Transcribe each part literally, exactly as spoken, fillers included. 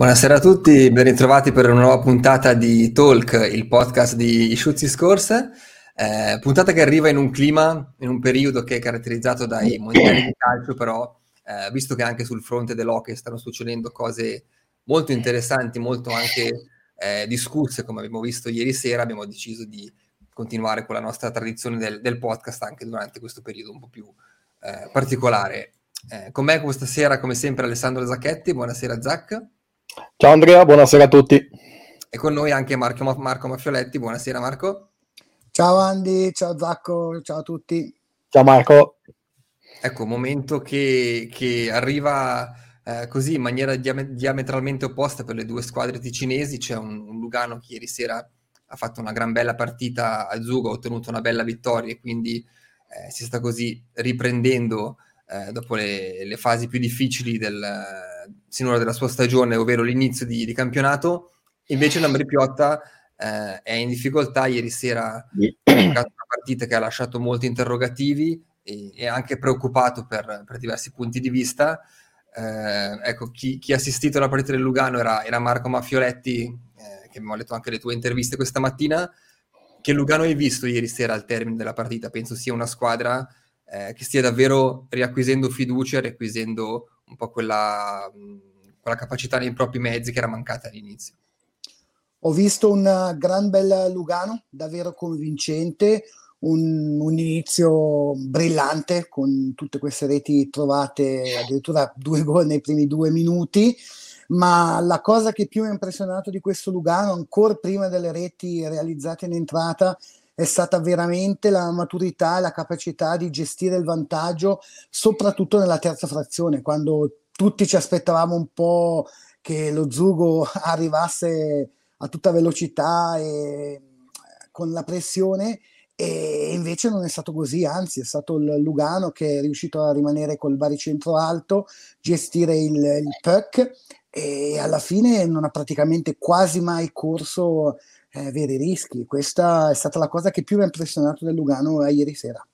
Buonasera a tutti, ben ritrovati per una nuova puntata di Talk, il podcast di Isciuzzi Scorse. Eh, puntata che arriva in un clima, in un periodo che è caratterizzato dai mondiali di calcio, però eh, visto che anche sul fronte dell'hockey stanno succedendo cose molto interessanti, molto anche eh, discusse, come abbiamo visto ieri sera, abbiamo deciso di continuare con la nostra tradizione del, del podcast anche durante questo periodo un po' più eh, particolare. Eh, con me questa sera, come sempre, Alessandro Zacchetti. Buonasera, Zac. Ciao Andrea, buonasera a tutti. E con noi anche Marco, Marco Maffioletti. Buonasera, Marco. Ciao Andi, ciao Zacco, ciao a tutti. Ciao Marco. Ecco, momento che, che arriva eh, così in maniera diame- diametralmente opposta per le due squadre ticinesi. C'è un, un Lugano che ieri sera ha fatto una gran bella partita a Zugo, ha ottenuto una bella vittoria e quindi eh, si sta così riprendendo eh, dopo le, le fasi più difficili del, sinora della sua stagione, ovvero l'inizio di, di campionato. Invece l'Ambrì Piotta eh, è in difficoltà. Ieri sera ha giocato una partita che ha lasciato molti interrogativi e, e anche preoccupato per, per diversi punti di vista. Eh, ecco, chi, chi ha assistito alla partita del Lugano era, era Marco Maffioletti, che abbiamo letto anche le tue interviste questa mattina. Che Lugano hai visto ieri sera al termine della partita? Penso sia una squadra eh, che stia davvero riacquisendo fiducia, riacquisendo un po' quella, quella capacità nei propri mezzi che era mancata all'inizio. Ho visto un gran bel Lugano, davvero convincente, un, un inizio brillante con tutte queste reti trovate, addirittura due gol nei primi due minuti. Ma la cosa che più mi ha impressionato di questo Lugano, ancora prima delle reti realizzate in entrata, è stata veramente la maturità e la capacità di gestire il vantaggio, soprattutto nella terza frazione, quando tutti ci aspettavamo un po' che lo Zugo arrivasse a tutta velocità e con la pressione. E invece non è stato così, anzi è stato il Lugano che è riuscito a rimanere col baricentro alto, gestire il, il puck e alla fine non ha praticamente quasi mai corso eh, veri rischi. Questa è stata la cosa che più mi ha impressionato del Lugano eh, ieri sera.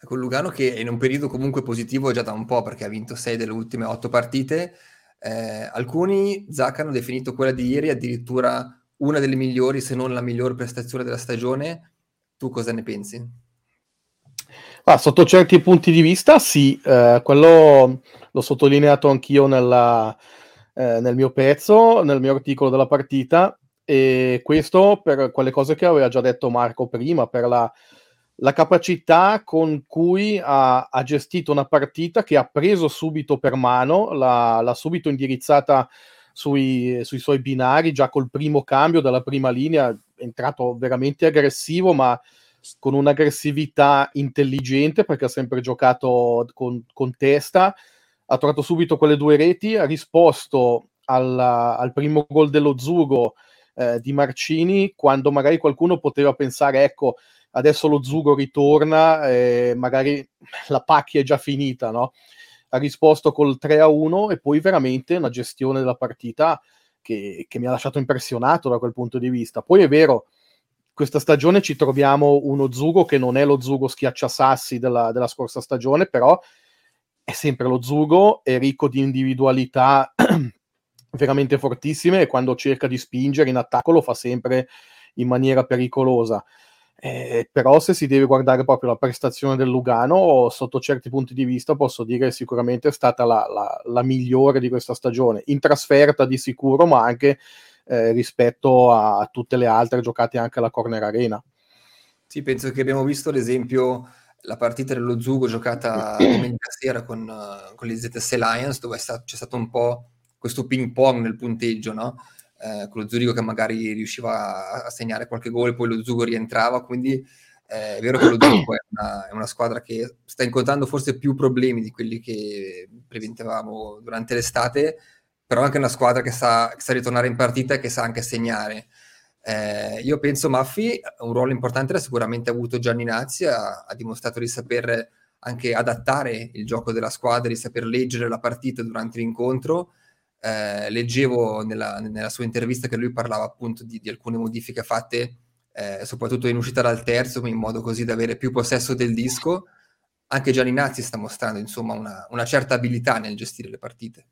Ecco, il Lugano che è in un periodo comunque positivo già da un po', perché ha vinto sei delle ultime otto partite. Eh, alcuni, Zac, hanno definito quella di ieri addirittura una delle migliori, se non la miglior prestazione della stagione. Tu cosa ne pensi? Ah, sotto certi punti di vista sì, eh, quello l'ho sottolineato anch'io nella, eh, nel mio pezzo, nel mio articolo della partita, e questo per quelle cose che aveva già detto Marco prima, per la, la capacità con cui ha, ha gestito una partita che ha preso subito per mano, l'ha, l'ha subito indirizzata sui, sui suoi binari, già col primo cambio dalla prima linea, entrato veramente aggressivo, ma con un'aggressività intelligente, perché ha sempre giocato con, con testa, ha trovato subito quelle due reti, ha risposto alla, al primo gol dello Zugo eh, di Marcini, quando magari qualcuno poteva pensare, ecco, adesso lo Zugo ritorna, eh, magari la pacchia è già finita, no? Ha risposto col tre a uno e poi veramente una gestione della partita Che, che mi ha lasciato impressionato da quel punto di vista. Poi è vero, questa stagione ci troviamo uno Zugo che non è lo Zugo schiacciasassi della, della scorsa stagione, però è sempre lo Zugo, è ricco di individualità veramente fortissime e quando cerca di spingere in attacco lo fa sempre in maniera pericolosa. Eh, però se si deve guardare proprio la prestazione del Lugano, sotto certi punti di vista posso dire che sicuramente è stata la, la, la migliore di questa stagione, in trasferta di sicuro, ma anche eh, rispetto a tutte le altre giocate anche alla Corner Arena. Sì, penso che abbiamo visto ad esempio la partita dello Zugo giocata domenica sera con, con gli Z S Lions, dove è stato, c'è stato un po' questo ping pong nel punteggio, no? Eh, con lo Zurigo che magari riusciva a segnare qualche gol, poi lo Zugo rientrava, quindi eh, è vero che lo Zugo è una, è una squadra che sta incontrando forse più problemi di quelli che preventavamo durante l'estate, però è anche una squadra che sa, che sa ritornare in partita e che sa anche segnare. Eh, io penso Maffi, un ruolo importante l'ha sicuramente avuto Gianinazzi, ha, ha dimostrato di saper anche adattare il gioco della squadra, di saper leggere la partita durante l'incontro. Eh, leggevo nella, nella sua intervista che lui parlava appunto di, di alcune modifiche fatte eh, soprattutto in uscita dal terzo, in modo così da avere più possesso del disco. Anche Gianinazzi sta mostrando insomma una, una certa abilità nel gestire le partite.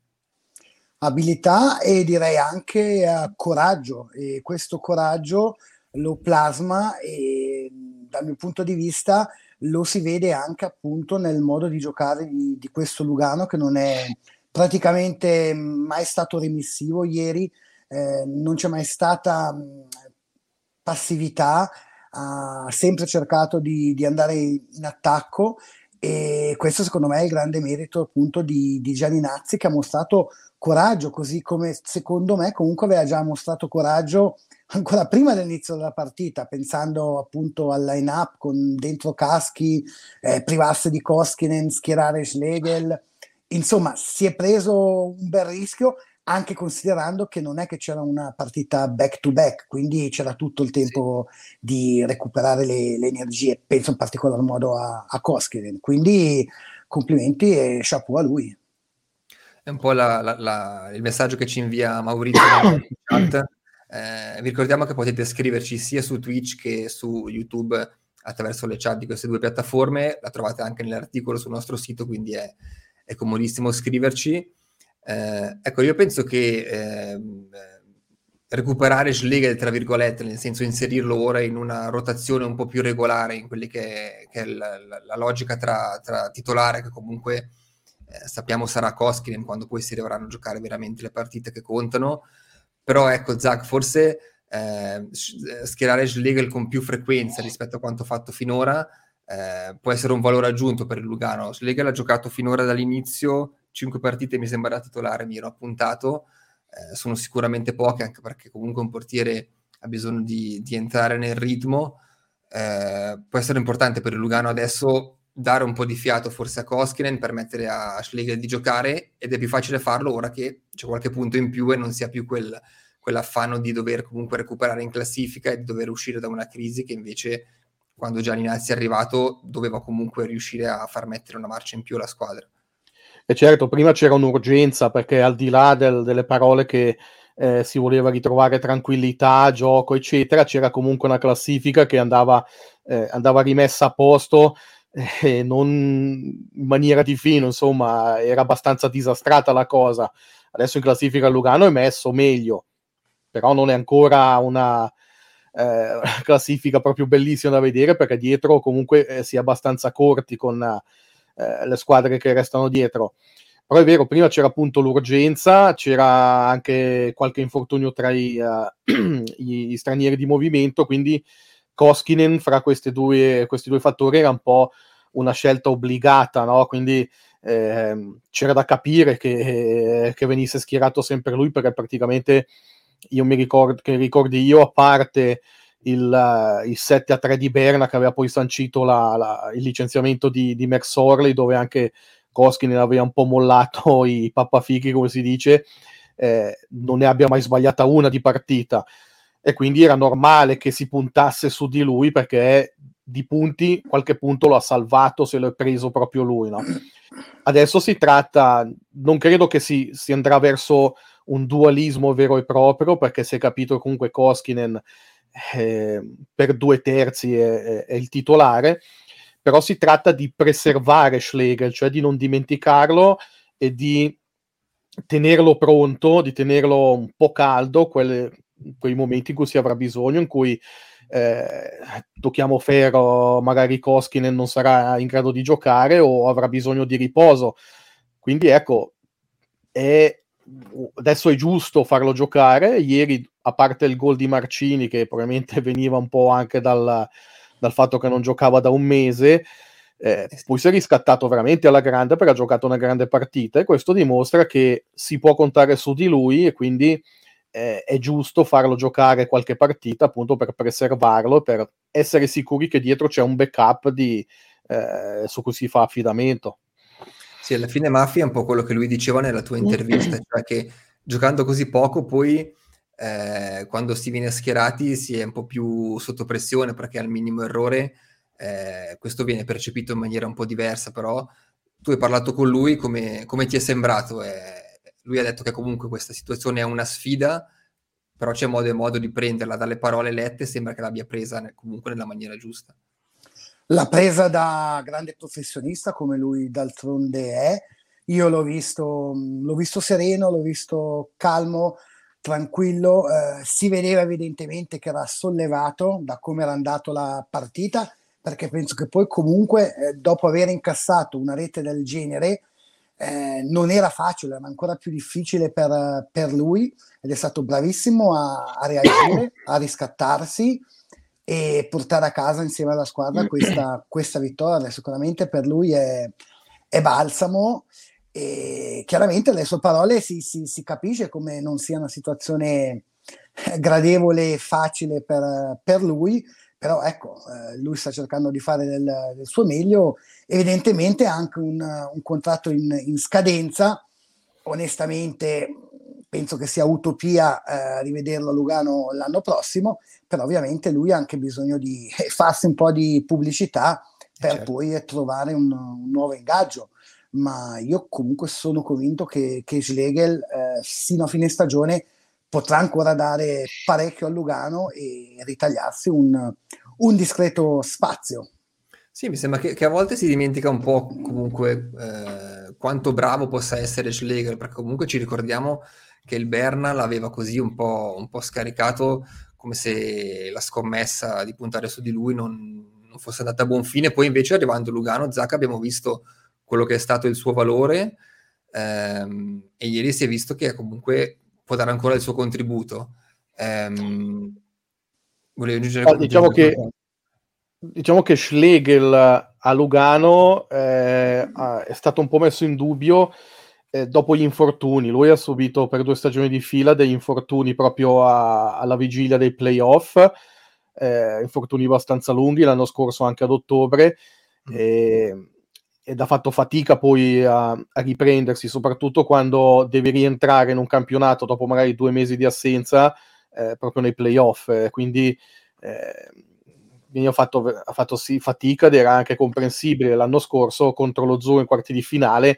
abilità e direi anche a coraggio, e questo coraggio lo plasma e dal mio punto di vista lo si vede anche appunto nel modo di giocare di, di questo Lugano, che non è praticamente mai stato remissivo ieri, eh, non c'è mai stata mh, passività, ha sempre cercato di, di andare in attacco, e questo secondo me è il grande merito appunto di, di Gianinazzi, che ha mostrato coraggio, così come secondo me comunque aveva già mostrato coraggio ancora prima dell'inizio della partita, pensando appunto al line-up con dentro Kaski, eh, privarsi di Koskinen, schierare Schlegel, insomma si è preso un bel rischio, anche considerando che non è che c'era una partita back-to-back, quindi c'era tutto il tempo sì. di recuperare le, le energie, penso in particolar modo a, a Koskinen, quindi complimenti e chapeau a lui. È un po' la, la, la, il messaggio che ci invia Maurizio in chat. Eh, vi ricordiamo che potete scriverci sia su Twitch che su YouTube attraverso le chat di queste due piattaforme, la trovate anche nell'articolo sul nostro sito, quindi è, è comodissimo scriverci. Eh, ecco, io penso che eh, recuperare Schlegel, tra virgolette, nel senso inserirlo ora in una rotazione un po' più regolare, in quelli che, che è la, la, la logica tra, tra titolare, che comunque eh, sappiamo sarà Koskinen, quando poi si dovranno giocare veramente le partite che contano. Però ecco, Zach, forse eh, schierare Schlegel con più frequenza rispetto a quanto fatto finora eh, può essere un valore aggiunto per il Lugano. Schlegel ha giocato finora dall'inizio cinque partite, mi sembra, da titolare, mi ero appuntato, eh, sono sicuramente poche, anche perché comunque un portiere ha bisogno di, di entrare nel ritmo. Eh, può essere importante per il Lugano adesso dare un po' di fiato forse a Koskinen, permettere a Schlegel di giocare, ed è più facile farlo ora che c'è qualche punto in più e non si ha più quel, quell'affanno di dover comunque recuperare in classifica e di dover uscire da una crisi che invece quando Gianinazzi è arrivato doveva comunque riuscire a far mettere una marcia in più alla squadra. E certo, prima c'era un'urgenza, perché al di là del, delle parole che eh, si voleva ritrovare tranquillità, gioco eccetera, c'era comunque una classifica che andava, eh, andava rimessa a posto, eh, non in maniera di fino, insomma era abbastanza disastrata la cosa. Adesso in classifica Lugano è messo meglio, però non è ancora una eh, classifica proprio bellissima da vedere, perché dietro comunque eh, si è abbastanza corti con eh, le squadre che restano dietro. Però è vero, prima c'era appunto l'urgenza, c'era anche qualche infortunio tra i, uh, gli stranieri di movimento, quindi Koskinen fra questi due, questi due fattori era un po' una scelta obbligata, no? Quindi eh, c'era da capire che, che venisse schierato sempre lui, perché praticamente io mi ricordo, che ricordi io, a parte il, il sette a tre di Berna, che aveva poi sancito la, la, il licenziamento di, di McSorley, dove anche Koskinen aveva un po' mollato i pappafichi, come si dice, eh, non ne abbia mai sbagliata una di partita. E quindi era normale che si puntasse su di lui, perché di punti qualche punto lo ha salvato, se lo è preso proprio lui, no? Adesso si tratta, non credo che si, si andrà verso un dualismo vero e proprio, perché si è capito comunque Koskinen eh, per due terzi è, è il titolare, però si tratta di preservare Schlegel, cioè di non dimenticarlo e di tenerlo pronto, di tenerlo un po' caldo quelle quei momenti in cui si avrà bisogno, in cui eh, tocchiamo ferro, magari Koskinen non sarà in grado di giocare o avrà bisogno di riposo. Quindi ecco, è, adesso è giusto farlo giocare. Ieri, a parte il gol di Marcini, che probabilmente veniva un po' anche dal, dal fatto che non giocava da un mese, eh, poi si è riscattato veramente alla grande, perché ha giocato una grande partita, e questo dimostra che si può contare su di lui, e quindi è giusto farlo giocare qualche partita, appunto per preservarlo, per essere sicuri che dietro c'è un backup di, eh, su cui si fa affidamento. Sì, alla fine Maffi è un po' quello che lui diceva nella tua intervista, cioè che giocando così poco poi eh, quando si viene schierati si è un po' più sotto pressione, perché al minimo errore eh, questo viene percepito in maniera un po' diversa. Però tu hai parlato con lui, come, come ti è sembrato? Eh, Lui ha detto che comunque questa situazione è una sfida, però c'è modo e modo di prenderla. Dalle parole lette sembra che l'abbia presa nel, comunque nella maniera giusta. L'ha presa da grande professionista, come lui d'altronde è. io l'ho visto, l'ho visto sereno, l'ho visto calmo, tranquillo, eh, si vedeva evidentemente che era sollevato da come era andato la partita, perché penso che poi comunque eh, dopo aver incassato una rete del genere eh, non era facile, era ancora più difficile per, per lui, ed è stato bravissimo a, a reagire, a riscattarsi e portare a casa insieme alla squadra questa, questa vittoria. Sicuramente per lui è, è balsamo, e chiaramente le sue parole si, si, si capisce come non sia una situazione gradevole e facile per, per lui, però ecco, eh, lui sta cercando di fare del, del suo meglio, evidentemente anche un, un contratto in, in scadenza. Onestamente penso che sia utopia eh, rivederlo a Lugano l'anno prossimo, però ovviamente lui ha anche bisogno di farsi un po' di pubblicità per certo. poi trovare un, un nuovo ingaggio. Ma io comunque sono convinto che, che Schlegel eh, sino a fine stagione potrà ancora dare parecchio a Lugano e ritagliarsi un, un discreto spazio. Sì, mi sembra che, che a volte si dimentica un po' comunque eh, quanto bravo possa essere Schlegel, perché comunque ci ricordiamo che il Berna l'aveva così un po', un po' scaricato, come se la scommessa di puntare su di lui non, non fosse andata a buon fine. Poi invece arrivando a Lugano, Zacca, abbiamo visto quello che è stato il suo valore ehm, e ieri si è visto che comunque può dare ancora il suo contributo. Ehm, volevo aggiungere ah, diciamo, che, diciamo che Schlegel a Lugano eh, è stato un po' messo in dubbio eh, dopo gli infortuni. Lui ha subito per due stagioni di fila degli infortuni proprio a, alla vigilia dei playoff, eh, infortuni abbastanza lunghi, l'anno scorso anche ad ottobre, mm. e, ed ha fatto fatica poi a, a riprendersi, soprattutto quando devi rientrare in un campionato dopo magari due mesi di assenza eh, proprio nei playoff, eh, quindi eh, ha fatto, ha fatto sì, fatica, ed era anche comprensibile. L'anno scorso contro lo Zugo in quarti di finale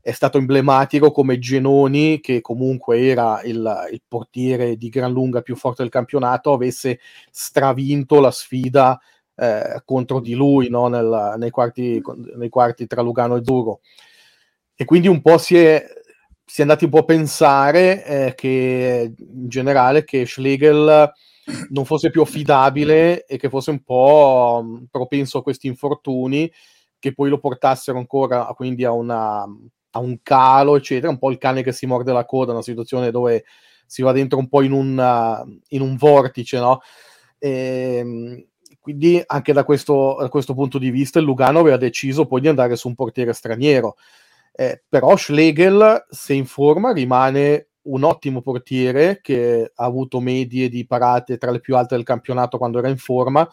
è stato emblematico come Genoni, che comunque era il, il portiere di gran lunga più forte del campionato, avesse stravinto la sfida Eh, contro di lui, no? Nel, nei, quarti, nei quarti tra Lugano e Zugo, e quindi un po' si è, si è andati un po' a pensare eh, che in generale che Schlegel non fosse più affidabile e che fosse un po' mh, propenso a questi infortuni che poi lo portassero ancora quindi a, una, a un calo eccetera, un po' il cane che si morde la coda, una situazione dove si va dentro un po' in un, in un vortice, no? E, quindi anche da questo, da questo punto di vista il Lugano aveva deciso poi di andare su un portiere straniero, eh, però Schlegel, se in forma, rimane un ottimo portiere che ha avuto medie di parate tra le più alte del campionato quando era in forma,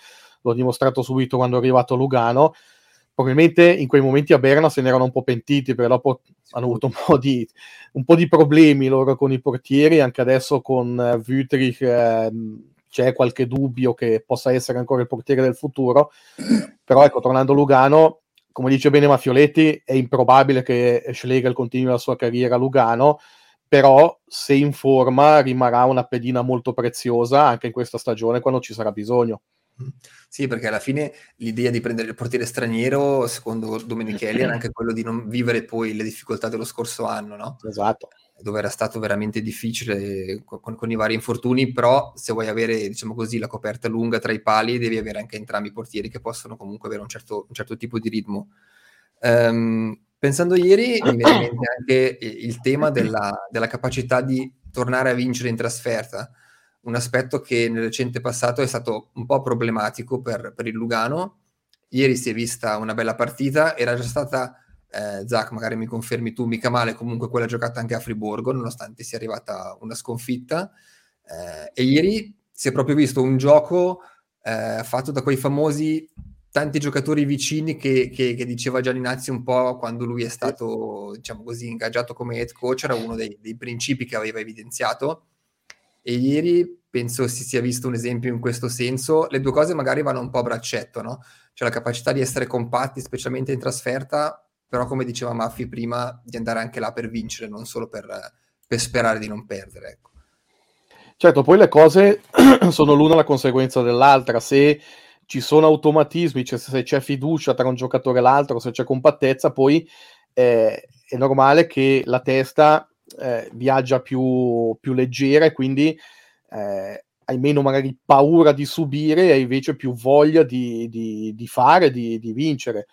l'ho dimostrato subito quando è arrivato a Lugano. Probabilmente in quei momenti a Berna se ne erano un po' pentiti, perché dopo hanno avuto un po' di, un po' di problemi loro con i portieri, anche adesso con eh, Wüthrich eh, c'è qualche dubbio che possa essere ancora il portiere del futuro, però ecco, tornando a Lugano, come dice bene Maffioletti, è improbabile che Schlegel continui la sua carriera a Lugano, però se in forma rimarrà una pedina molto preziosa anche in questa stagione quando ci sarà bisogno. Sì, perché alla fine l'idea di prendere il portiere straniero, secondo Domenichelli, era anche quello di non vivere poi le difficoltà dello scorso anno, no? Esatto, dove era stato veramente difficile con, con i vari infortuni. Però se vuoi avere, diciamo così, la coperta lunga tra i pali, devi avere anche entrambi i portieri che possono comunque avere un certo, un certo tipo di ritmo. Um, pensando ieri mi viene in mente anche il tema della, della capacità di tornare a vincere in trasferta, un aspetto che nel recente passato è stato un po' problematico per, per il Lugano. Ieri si è vista una bella partita, era già stata Eh, Zach, magari mi confermi tu, mica male comunque quella giocata anche a Friburgo, nonostante sia arrivata una sconfitta, eh, e ieri si è proprio visto un gioco eh, fatto da quei famosi tanti giocatori vicini che, che, che diceva Gianinazzi un po' quando lui è stato, diciamo così, ingaggiato come head coach. Era uno dei, dei principi che aveva evidenziato, e ieri penso si sia visto un esempio in questo senso. Le due cose magari vanno un po' a braccetto, no? Cioè la capacità di essere compatti, specialmente in trasferta, però come diceva Maffi prima, di andare anche là per vincere, non solo per, per sperare di non perdere. Ecco. Certo, poi le cose sono l'una la conseguenza dell'altra. Se ci sono automatismi, cioè se c'è fiducia tra un giocatore e l'altro, se c'è compattezza, poi eh, è normale che la testa eh, viaggia più, più leggera e quindi eh, hai meno magari paura di subire e invece più voglia di, di, di fare, di, di vincere.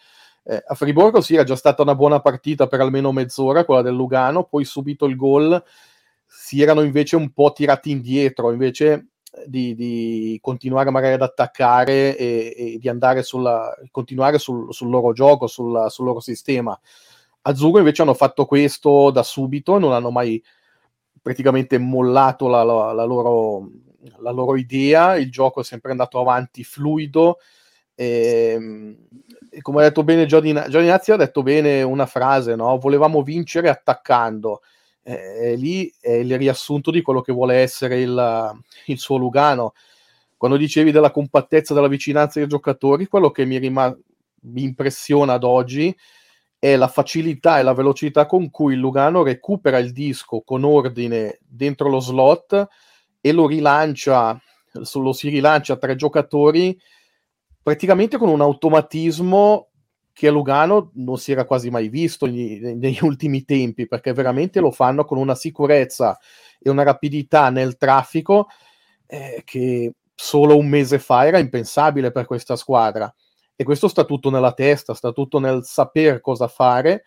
Eh, a Friburgo sì, era già stata una buona partita per almeno mezz'ora quella del Lugano, poi subito il gol si erano invece un po' tirati indietro, invece di, di continuare magari ad attaccare e, e di andare sulla, continuare sul, sul loro gioco, sul, sul loro sistema. A Zugo invece hanno fatto questo da subito, non hanno mai praticamente mollato la, la, la, loro, la loro idea, il gioco è sempre andato avanti fluido. E, e come ha detto bene Gianinazzi, ha detto bene una frase, no? Volevamo vincere attaccando, eh, e lì è il riassunto di quello che vuole essere il, il suo Lugano. Quando dicevi della compattezza, della vicinanza dei giocatori, quello che mi, rim- mi impressiona ad oggi è la facilità e la velocità con cui il Lugano recupera il disco con ordine dentro lo slot e lo rilancia, lo si rilancia a tre giocatori praticamente con un automatismo che a Lugano non si era quasi mai visto negli, negli ultimi tempi, perché veramente lo fanno con una sicurezza e una rapidità nel traffico eh, che solo un mese fa era impensabile per questa squadra. E questo sta tutto nella testa, sta tutto nel saper cosa fare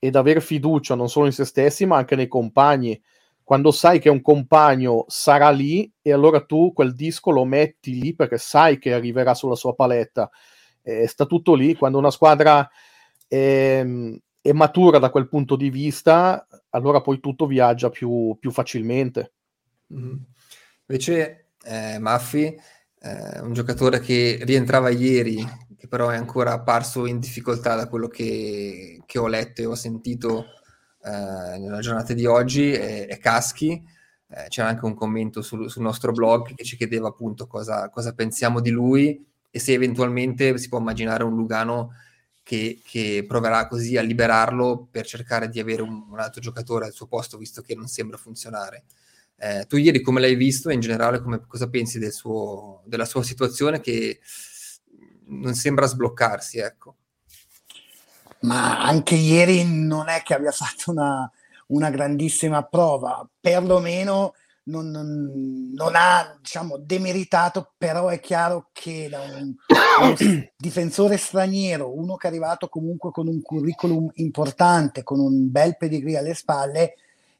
ed aver fiducia non solo in se stessi ma anche nei compagni. Quando sai che un compagno sarà lì, e allora tu quel disco lo metti lì perché sai che arriverà sulla sua paletta. Eh, sta tutto lì. Quando una squadra è, è matura da quel punto di vista, allora poi tutto viaggia più, più facilmente. Mm. Invece eh, Maffi, eh, un giocatore che rientrava ieri, che però è ancora apparso in difficoltà da quello che, che ho letto e ho sentito Uh, nella giornata di oggi, è, è Kaski. Uh, c'era anche un commento sul, sul nostro blog che ci chiedeva appunto cosa, cosa pensiamo di lui e se eventualmente si può immaginare un Lugano che, che proverà così a liberarlo per cercare di avere un, un altro giocatore al suo posto, visto che non sembra funzionare. Uh, tu ieri come l'hai visto e in generale come, cosa pensi del suo, della sua situazione che non sembra sbloccarsi, ecco? Ma anche ieri non è che abbia fatto una, una grandissima prova, perlomeno non, non, non ha, diciamo, demeritato, però è chiaro che da un, un difensore straniero, uno che è arrivato comunque con un curriculum importante, con un bel pedigree alle spalle,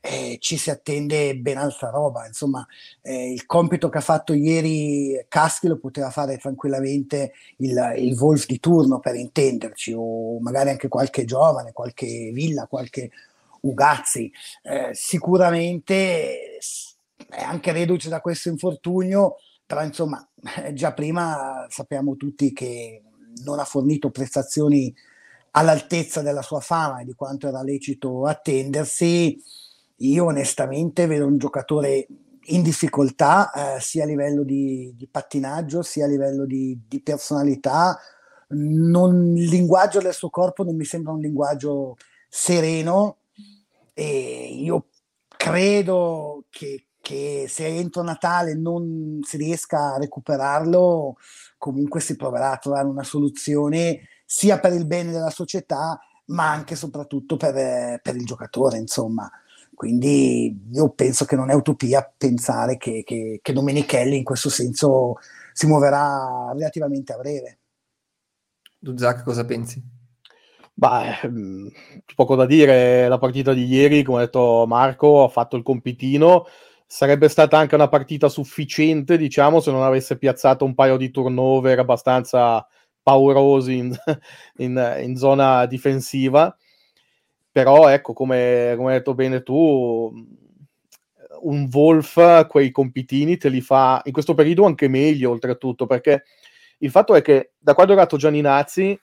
eh, ci si attende ben altra roba. Insomma, eh, il compito che ha fatto ieri Kaski lo poteva fare tranquillamente il, il Wolf di turno, per intenderci, o magari anche qualche giovane, qualche Villa, qualche Ugazzi. Eh, sicuramente è anche reduce da questo infortunio, però insomma già prima sappiamo tutti che non ha fornito prestazioni all'altezza della sua fama e di quanto era lecito attendersi. Io onestamente vedo un giocatore in difficoltà, eh, sia a livello di, di pattinaggio, sia a livello di, di personalità. Non, il linguaggio del suo corpo non mi sembra un linguaggio sereno e io credo che, che se entro Natale non si riesca a recuperarlo, comunque si proverà a trovare una soluzione sia per il bene della società ma anche e soprattutto per, per il giocatore, insomma. Quindi io penso che non è utopia pensare che, che, che Domenichelli in questo senso si muoverà relativamente a breve. Tu, Zac, cosa pensi? Beh, poco da dire. La partita di ieri, come ha detto Marco, ha fatto il compitino. Sarebbe stata anche una partita sufficiente, diciamo, se non avesse piazzato un paio di turnover abbastanza paurosi in, in, in zona difensiva. Però ecco, come, come hai detto bene tu, un Wolf quei compitini te li fa in questo periodo anche meglio, oltretutto, perché il fatto è che da quando è arrivato Gianinazzi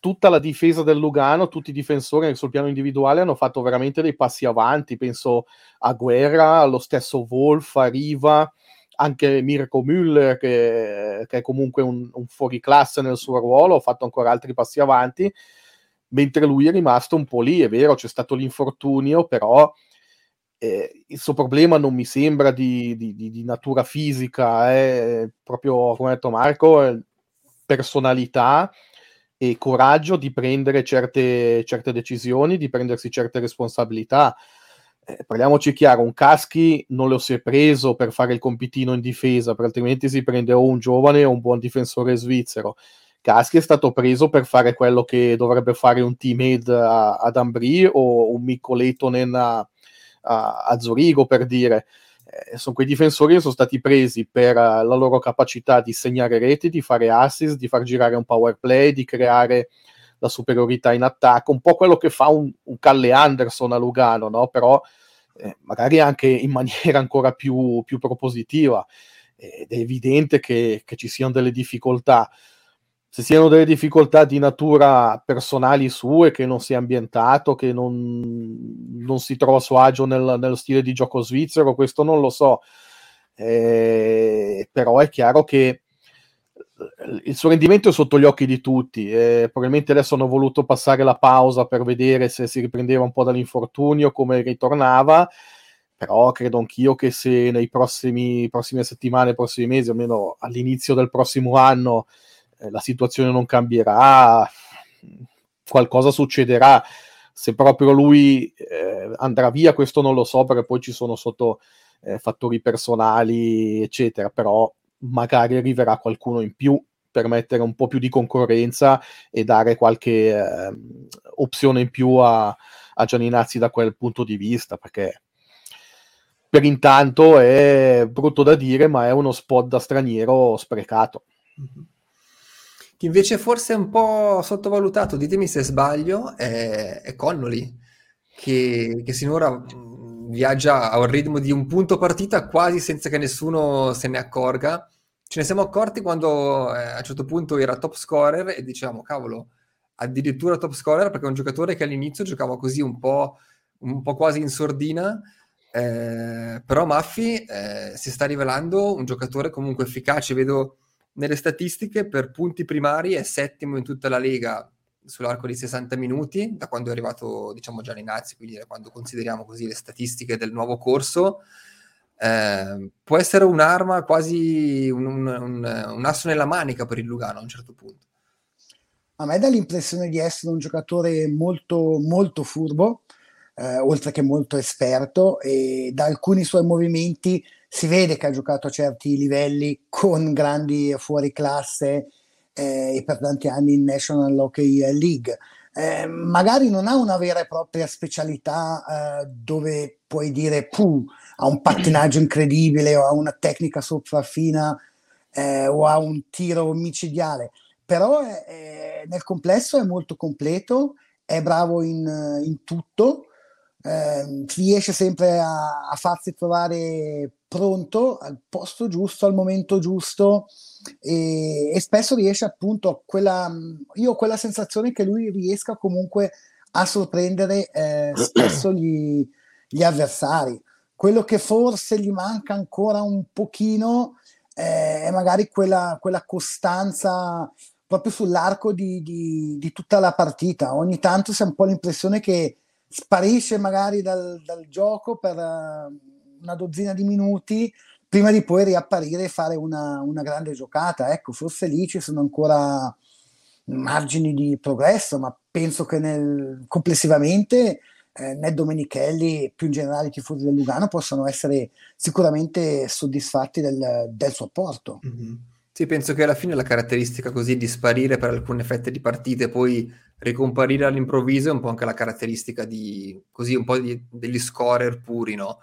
tutta la difesa del Lugano, tutti i difensori sul piano individuale hanno fatto veramente dei passi avanti. Penso a Guerra, allo stesso Wolf, a Riva, anche Mirko Müller che, che è comunque un, un fuoriclasse nel suo ruolo, ha fatto ancora altri passi avanti, mentre lui è rimasto un po' lì. È vero, c'è stato l'infortunio, però eh, il suo problema non mi sembra di, di, di natura fisica, è eh. proprio, come ha detto Marco, personalità e coraggio di prendere certe, certe decisioni, di prendersi certe responsabilità. Eh, parliamoci chiaro, un Kaski non lo si è preso per fare il compitino in difesa, per altrimenti si prende o un giovane o un buon difensore svizzero. Kaski è stato preso per fare quello che dovrebbe fare un teammate a, ad Ambrì o un Mikko Lehtonen a, a, a Zurigo, per dire. Eh, sono quei difensori che sono stati presi per uh, la loro capacità di segnare reti, di fare assist, di far girare un power play, di creare la superiorità in attacco, un po' quello che fa un, un Calle Anderson a Lugano, no? Però eh, magari anche in maniera ancora più, più propositiva, ed è evidente che, che ci siano delle difficoltà, se siano delle difficoltà di natura personali sue, che non si è ambientato, che non, non si trova a suo agio nel, nello stile di gioco svizzero, questo non lo so, eh, però è chiaro che il suo rendimento è sotto gli occhi di tutti, eh, probabilmente adesso hanno voluto passare la pausa per vedere se si riprendeva un po' dall'infortunio, come ritornava, però credo anch'io che se nei prossimi prossime settimane, prossimi mesi, almeno all'inizio del prossimo anno, eh, la situazione non cambierà, qualcosa succederà. Se proprio lui eh, andrà via, questo non lo so, perché poi ci sono sotto eh, fattori personali eccetera, però magari arriverà qualcuno in più per mettere un po' più di concorrenza e dare qualche eh, opzione in più a, a Gianinazzi da quel punto di vista, perché per intanto è brutto da dire, ma è uno spot da straniero sprecato. Mm-hmm. Chi invece forse è un po' sottovalutato, ditemi se sbaglio, è, è Connolly, che, che sinora viaggia a un ritmo di un punto partita quasi senza che nessuno se ne accorga. Ce ne siamo accorti quando eh, a un certo punto era top scorer e diciamo cavolo, addirittura top scorer, perché è un giocatore che all'inizio giocava così un po', un po' quasi in sordina, eh, però Maffi eh, si sta rivelando un giocatore comunque efficace. Vedo nelle statistiche per punti primari è settimo in tutta la Lega sull'arco di sessanta minuti, da quando è arrivato diciamo Gianinazzi, quindi quando consideriamo così le statistiche del nuovo corso, eh, può essere un'arma, quasi un, un, un, un asso nella manica per il Lugano a un certo punto. A me dà l'impressione di essere un giocatore molto, molto furbo, eh, oltre che molto esperto, e da alcuni suoi movimenti si vede che ha giocato a certi livelli con grandi fuoriclasse, Eh, e per tanti anni in National Hockey League. Eh, magari non ha una vera e propria specialità eh, dove puoi dire puh, ha un pattinaggio incredibile o ha una tecnica sopraffina eh, o ha un tiro micidiale, però eh, nel complesso è molto completo, è bravo in, in tutto, eh, riesce sempre a, a farsi trovare pronto al posto giusto, al momento giusto, E, e spesso riesce appunto a quella, io ho quella sensazione che lui riesca comunque a sorprendere eh, spesso gli, gli avversari. Quello che forse gli manca ancora un pochino eh, è magari quella, quella costanza proprio sull'arco di, di, di tutta la partita. Ogni tanto si ha un po' l'impressione che sparisce magari dal, dal gioco per uh, una dozzina di minuti prima di poi riapparire e fare una, una grande giocata. Ecco, forse lì ci sono ancora margini di progresso, ma penso che nel, complessivamente eh, né Domenichelli, più in generale i tifosi del Lugano, possano essere sicuramente soddisfatti del, del suo apporto. Mm-hmm. Sì, penso che alla fine la caratteristica così di sparire per alcune fette di partite, poi ricomparire all'improvviso, è un po' anche la caratteristica di così un po' di, degli scorer puri, no?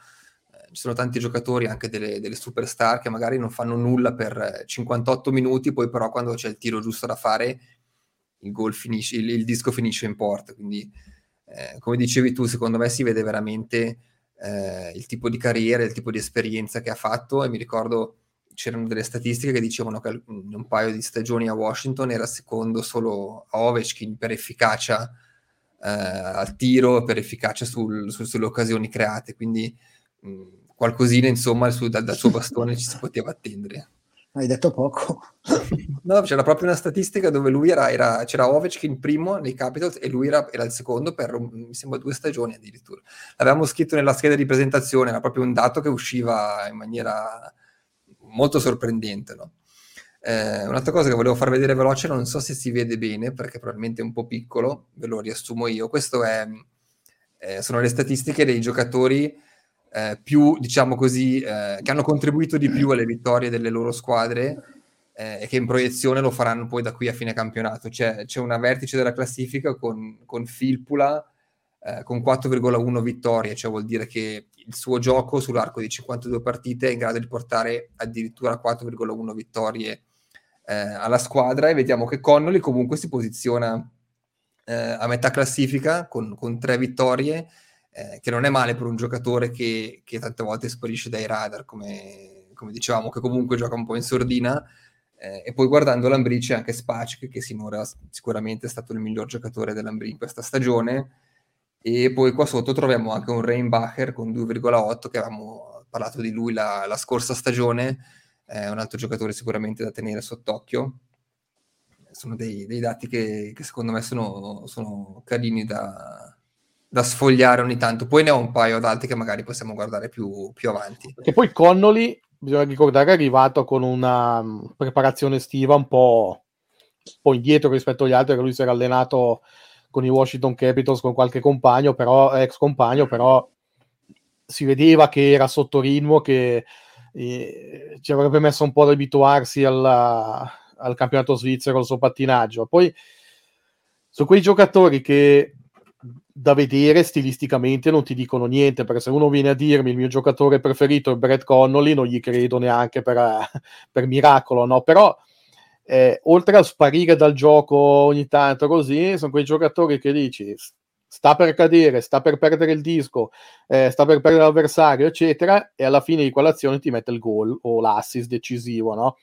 Ci sono tanti giocatori, anche delle, delle superstar, che magari non fanno nulla per cinquantotto minuti, poi però quando c'è il tiro giusto da fare, il gol finisce, il, il disco finisce in porta. Quindi, eh, come dicevi tu, secondo me si vede veramente eh, il tipo di carriera, il tipo di esperienza che ha fatto. E mi ricordo c'erano delle statistiche che dicevano che in un paio di stagioni a Washington era secondo solo a Ovechkin per efficacia eh, al tiro, per efficacia sul, sul, sulle occasioni create. Quindi qualcosina insomma su, da, dal suo bastone ci si poteva attendere. Hai detto poco. No, c'era proprio una statistica dove lui era, era c'era Ovechkin primo nei Capitals e lui era, era il secondo per mi sembra due stagioni addirittura. L'avevamo scritto nella scheda di presentazione, era proprio un dato che usciva in maniera molto sorprendente, no? Eh, un'altra cosa che volevo far vedere veloce, non so se si vede bene perché probabilmente è un po' piccolo, ve lo riassumo io. Questo è eh, sono le statistiche dei giocatori eh, più, diciamo così, eh, che hanno contribuito di più alle vittorie delle loro squadre eh, e che in proiezione lo faranno poi da qui a fine campionato. C'è, c'è una vertice della classifica con, con Filppula eh, con quattro virgola uno vittorie, cioè vuol dire che il suo gioco sull'arco di cinquantadue partite è in grado di portare addirittura quattro virgola uno vittorie eh, alla squadra, e vediamo che Connolly comunque si posiziona eh, a metà classifica con, con tre vittorie, eh, che non è male per un giocatore che, che tante volte sparisce dai radar, come, come dicevamo, che comunque gioca un po' in sordina. Eh, e poi guardando l'Ambrì c'è anche Spacic, che sinora sicuramente è stato il miglior giocatore dell'Ambrì in questa stagione. E poi qua sotto troviamo anche un Reinbacher con due virgola otto, che avevamo parlato di lui la, la scorsa stagione, eh, un altro giocatore sicuramente da tenere sott'occhio. Sono dei, dei dati che, che secondo me sono, sono carini da, da sfogliare ogni tanto. Poi ne ho un paio d'altri che magari possiamo guardare più, più avanti. Perché poi Connolly, bisogna ricordare, è arrivato con una preparazione estiva un po', un po' indietro rispetto agli altri, che lui si era allenato con i Washington Capitals, con qualche compagno, però ex compagno, però si vedeva che era sotto ritmo, che eh, ci avrebbe messo un po' ad abituarsi alla, al campionato svizzero, al suo pattinaggio. Poi sono quei giocatori che da vedere stilisticamente non ti dicono niente, perché se uno viene a dirmi il mio giocatore preferito è Brett Connolly, non gli credo neanche per, per miracolo, no? Però Eh, oltre a sparire dal gioco ogni tanto così, sono quei giocatori che dici sta per cadere, sta per perdere il disco, eh, sta per perdere l'avversario eccetera, e alla fine di quell'azione ti mette il gol o l'assist decisivo, no?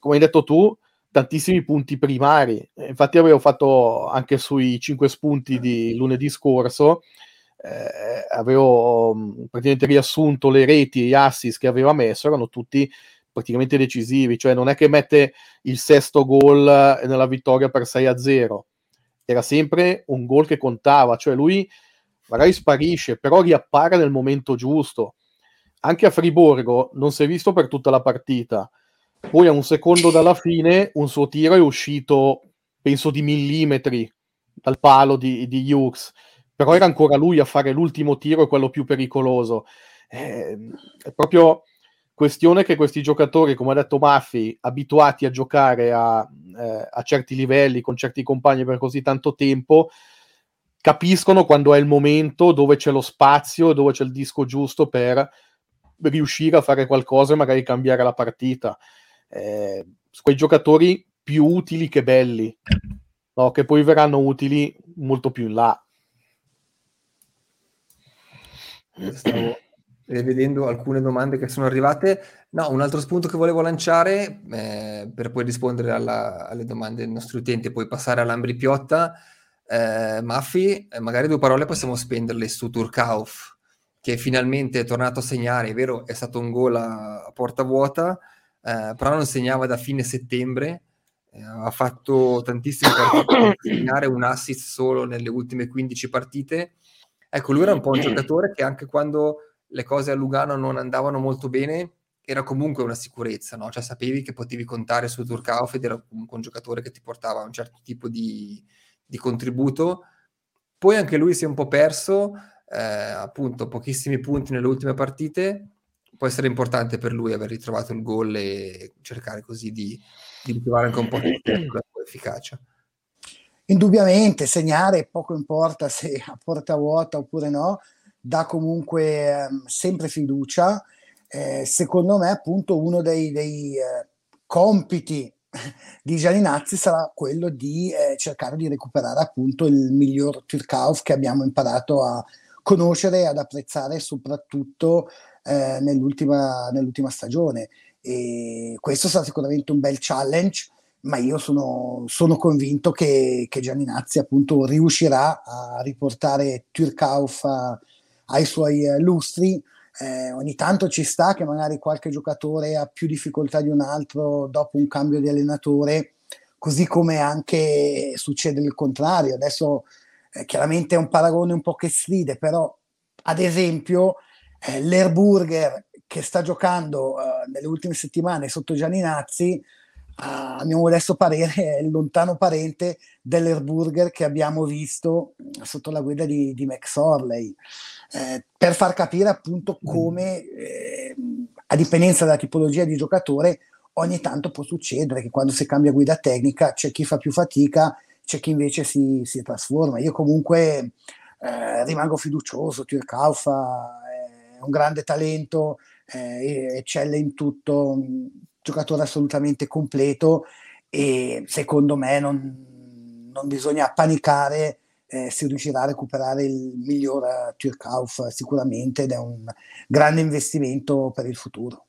Come hai detto tu, tantissimi punti primari. Infatti avevo fatto anche sui cinque spunti di lunedì scorso, eh, avevo mh, praticamente riassunto le reti e gli assist che aveva messo, erano tutti praticamente decisivi, cioè non è che mette il sesto gol nella vittoria per sei a zero, era sempre un gol che contava, cioè lui magari sparisce, però riappare nel momento giusto. Anche a Friburgo non si è visto per tutta la partita, poi a un secondo dalla fine un suo tiro è uscito, penso di millimetri, dal palo di, di Hughes, però era ancora lui a fare l'ultimo tiro e quello più pericoloso. Eh, è proprio questione che questi giocatori, come ha detto Maffi, abituati a giocare a, eh, a certi livelli, con certi compagni per così tanto tempo, capiscono quando è il momento, dove c'è lo spazio, dove c'è il disco giusto per riuscire a fare qualcosa e magari cambiare la partita. Eh, quei giocatori più utili che belli, no? Che poi verranno utili molto più in là. Stavo rivedendo alcune domande che sono arrivate. No, un altro spunto che volevo lanciare eh, per poi rispondere alla, alle domande dei nostri utenti e poi passare all'Ambrì Piotta, eh, Maffi, eh, magari due parole possiamo spenderle su Thürkauf, che finalmente è tornato a segnare. È vero, è stato un gol a, a porta vuota, eh, però non segnava da fine settembre, eh, ha fatto tantissime partite per segnare, un assist solo nelle ultime quindici partite. Ecco, lui era un po' un giocatore che anche quando le cose a Lugano non andavano molto bene era comunque una sicurezza, no? Cioè sapevi che potevi contare su Thürkauf ed era comunque un giocatore che ti portava un certo tipo di, di contributo. Poi anche lui si è un po' perso, eh, appunto pochissimi punti nelle ultime partite. Può essere importante per lui aver ritrovato il gol e cercare così di, di ritrovare anche un po' di la sua efficacia. Indubbiamente segnare poco importa se a porta vuota oppure no, dà comunque eh, sempre fiducia. Eh, secondo me appunto uno dei, dei eh, compiti di Gianinazzi sarà quello di eh, cercare di recuperare appunto il miglior Thürkauf che abbiamo imparato a conoscere e ad apprezzare soprattutto eh, nell'ultima, nell'ultima stagione, e questo sarà sicuramente un bel challenge, ma io sono, sono convinto che, che Gianinazzi appunto riuscirà a riportare Thürkauf a ai suoi lustri. Eh, ogni tanto ci sta che magari qualche giocatore ha più difficoltà di un altro dopo un cambio di allenatore, così come anche succede il contrario. Adesso eh, chiaramente è un paragone un po' che stride, però ad esempio eh, l'Herburger che sta giocando eh, nelle ultime settimane sotto Gianinazzi a mio modesto parere è il lontano parente dell'Herburger che abbiamo visto sotto la guida di, di McSorley, eh, per far capire appunto come eh, a dipendenza dalla tipologia di giocatore ogni tanto può succedere che quando si cambia guida tecnica c'è chi fa più fatica, c'è chi invece si, si trasforma. Io comunque eh, rimango fiducioso. Thürkauf è un grande talento, eh, eccelle in tutto, giocatore assolutamente completo, e secondo me non, non bisogna panicare, eh, si riuscirà a recuperare il miglior Thürkauf sicuramente, ed è un grande investimento per il futuro.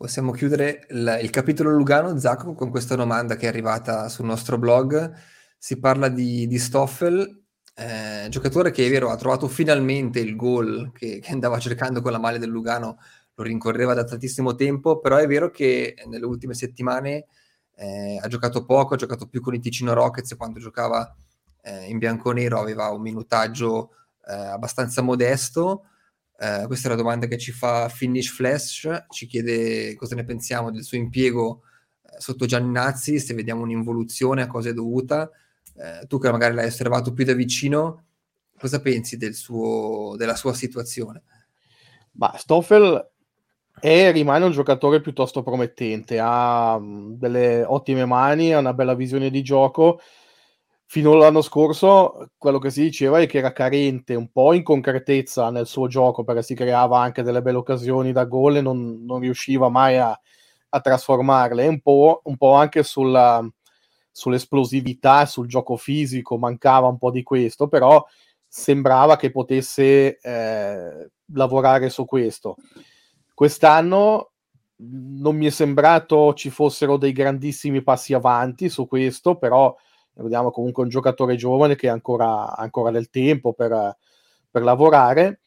Possiamo chiudere il, il capitolo Lugano, Zacco, con questa domanda che è arrivata sul nostro blog. Si parla di, di Stoffel, eh, giocatore che è vero ha trovato finalmente il gol che, che andava cercando con la maglia del Lugano, lo rincorreva da tantissimo tempo, però è vero che nelle ultime settimane eh, ha giocato poco, ha giocato più con i Ticino Rockets, e quando giocava eh, in bianconero aveva un minutaggio eh, abbastanza modesto. Uh, questa è la domanda che ci fa Finish Flash, ci chiede cosa ne pensiamo del suo impiego uh, sotto Gianinazzi, se vediamo un'involuzione, a cosa è dovuta. Uh, tu che magari l'hai osservato più da vicino, cosa pensi del suo, della sua situazione? Bah, Stoffel è, rimane un giocatore piuttosto promettente, ha delle ottime mani, ha una bella visione di gioco. Fino all'anno scorso quello che si diceva è che era carente un po' in concretezza nel suo gioco, perché si creava anche delle belle occasioni da gol e non, non riusciva mai a, a trasformarle, un po', un po' anche sulla, sull'esplosività, sul gioco fisico, mancava un po' di questo, però sembrava che potesse eh, lavorare su questo. Quest'anno non mi è sembrato ci fossero dei grandissimi passi avanti su questo, però vediamo comunque un giocatore giovane che ha ancora, ancora del tempo per, per lavorare.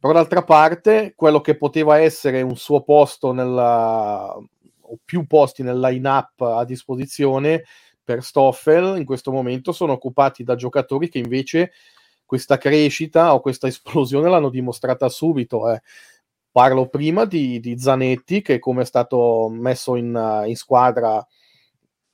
Però d'altra parte quello che poteva essere un suo posto nella, o più posti nel line-up a disposizione per Stoffel in questo momento sono occupati da giocatori che invece questa crescita o questa esplosione l'hanno dimostrata subito. Eh. Parlo prima di, di Zanetti, che come è stato messo in, in squadra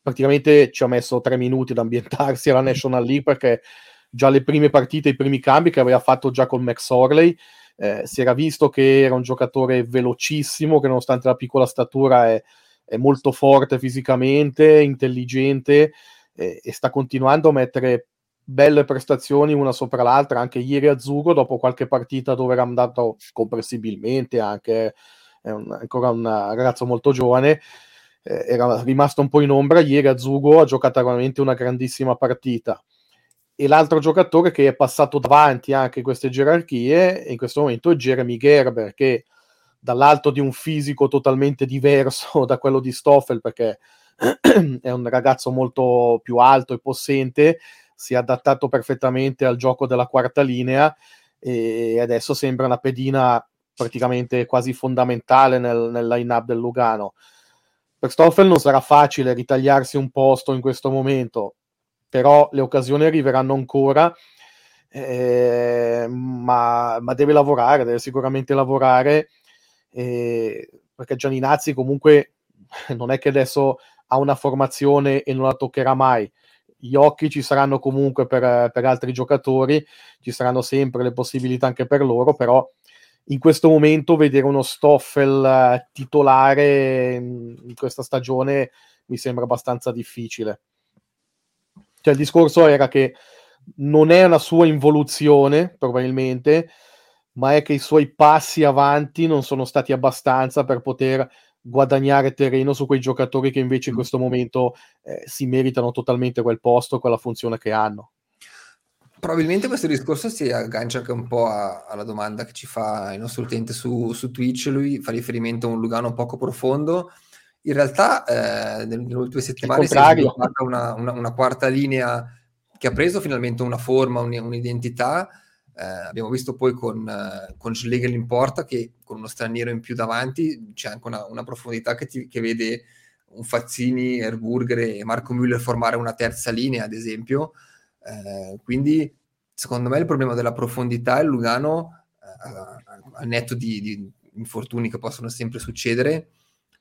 praticamente ci ha messo tre minuti ad ambientarsi alla National League, perché già le prime partite, i primi cambi che aveva fatto già con McSorley, eh, si era visto che era un giocatore velocissimo, che nonostante la piccola statura è, è molto forte fisicamente, intelligente, eh, e sta continuando a mettere belle prestazioni una sopra l'altra. Anche ieri a Zugo, dopo qualche partita dove era andato comprensibilmente, anche è un, ancora un ragazzo molto giovane, era rimasto un po' in ombra, ieri a Zugo ha giocato veramente una grandissima partita. E l'altro giocatore che è passato davanti anche in queste gerarchie in questo momento è Jeremy Gerber, che dall'alto di un fisico totalmente diverso da quello di Stoffel, perché è un ragazzo molto più alto e possente, si è adattato perfettamente al gioco della quarta linea e adesso sembra una pedina praticamente quasi fondamentale nel, nel line-up del Lugano. Per Stoffel non sarà facile ritagliarsi un posto in questo momento, però le occasioni arriveranno ancora, eh, ma, ma deve lavorare, deve sicuramente lavorare, eh, perché Gianinazzi comunque non è che adesso ha una formazione e non la toccherà mai. Gli occhi ci saranno comunque per, per altri giocatori, ci saranno sempre le possibilità anche per loro, però in questo momento vedere uno Stoffel titolare in questa stagione mi sembra abbastanza difficile. Cioè, il discorso era che non è una sua involuzione probabilmente, ma è che i suoi passi avanti non sono stati abbastanza per poter guadagnare terreno su quei giocatori che invece in questo momento eh, si meritano totalmente quel posto, quella funzione che hanno. Probabilmente questo discorso si aggancia anche un po' a, alla domanda che ci fa il nostro utente su, su Twitch. Lui fa riferimento a un Lugano poco profondo. In realtà eh, nelle ultime settimane si è sviluppata una, una, una quarta linea che ha preso finalmente una forma, un, un'identità. Eh, abbiamo visto poi con, eh, con Schlegel in porta, che con uno straniero in più davanti c'è anche una, una profondità che, ti, che vede un Fazzini, Herburger e Marco Müller formare una terza linea, ad esempio. Eh, quindi secondo me il problema della profondità è il Lugano, eh, al netto di, di infortuni che possono sempre succedere,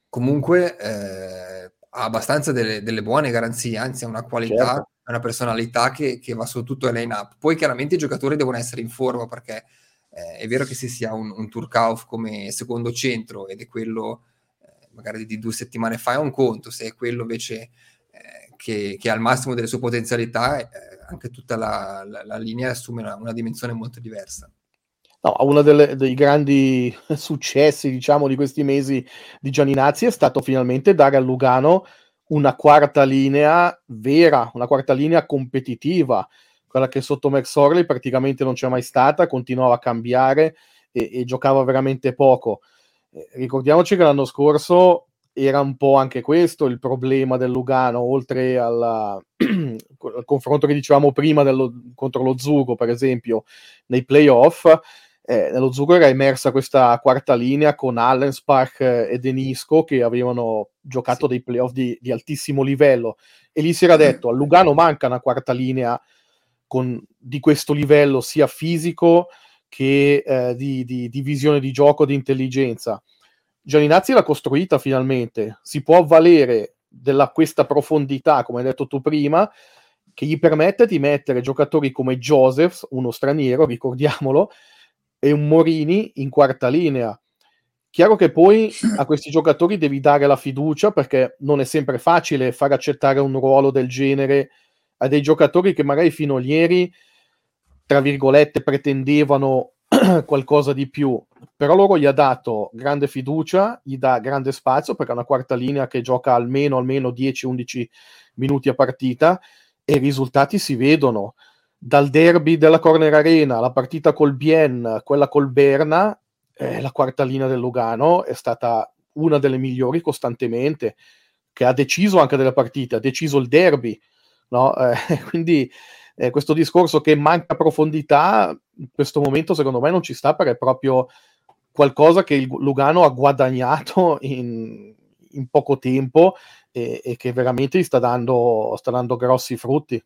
comunque eh, ha abbastanza delle, delle buone garanzie, anzi ha una qualità, certo, una personalità che, che va su tutto il line-up. Poi chiaramente i giocatori devono essere in forma, perché eh, è vero che se si ha un, un Thürkauf come secondo centro ed è quello eh, magari di due settimane fa è un conto, se è quello invece eh, che, che ha al massimo delle sue potenzialità, eh, anche tutta la, la, la linea assume una, una dimensione molto diversa. No, uno delle, dei grandi successi, diciamo, di questi mesi di Gianinazzi è stato finalmente dare al Lugano una quarta linea vera, una quarta linea competitiva, quella che sotto McSorley praticamente non c'è mai stata, continuava a cambiare e, e giocava veramente poco. Ricordiamoci che l'anno scorso era un po' anche questo il problema del Lugano, oltre alla, al confronto che dicevamo prima dello, contro lo Zugo, per esempio, nei playoff. Eh, nello Zugo era emersa questa quarta linea con Allenspark e Denisco, che avevano giocato, sì, dei playoff di, di altissimo livello, e lì si era detto: a Lugano manca una quarta linea con, di questo livello, sia fisico che eh, di, di, di visione di gioco, di intelligenza. Gianinazzi l'ha costruita finalmente, si può avvalere della questa profondità, come hai detto tu prima, che gli permette di mettere giocatori come Josephs, uno straniero, ricordiamolo, e un Morini in quarta linea. Chiaro che poi a questi giocatori devi dare la fiducia, perché non è sempre facile far accettare un ruolo del genere a dei giocatori che magari fino a ieri, tra virgolette, pretendevano qualcosa di più, però loro gli ha dato grande fiducia, gli dà grande spazio, perché è una quarta linea che gioca almeno almeno dieci undici minuti a partita e i risultati si vedono. Dal derby della Corner Arena, la partita col Biel, quella col Berna, eh, la quarta linea del Lugano è stata una delle migliori costantemente, che ha deciso anche delle partite, ha deciso il derby, no? Eh, quindi eh, questo discorso che manca profondità, in questo momento secondo me non ci sta, perché è proprio qualcosa che il Lugano ha guadagnato in, in poco tempo e, e che veramente gli sta dando, sta dando grossi frutti.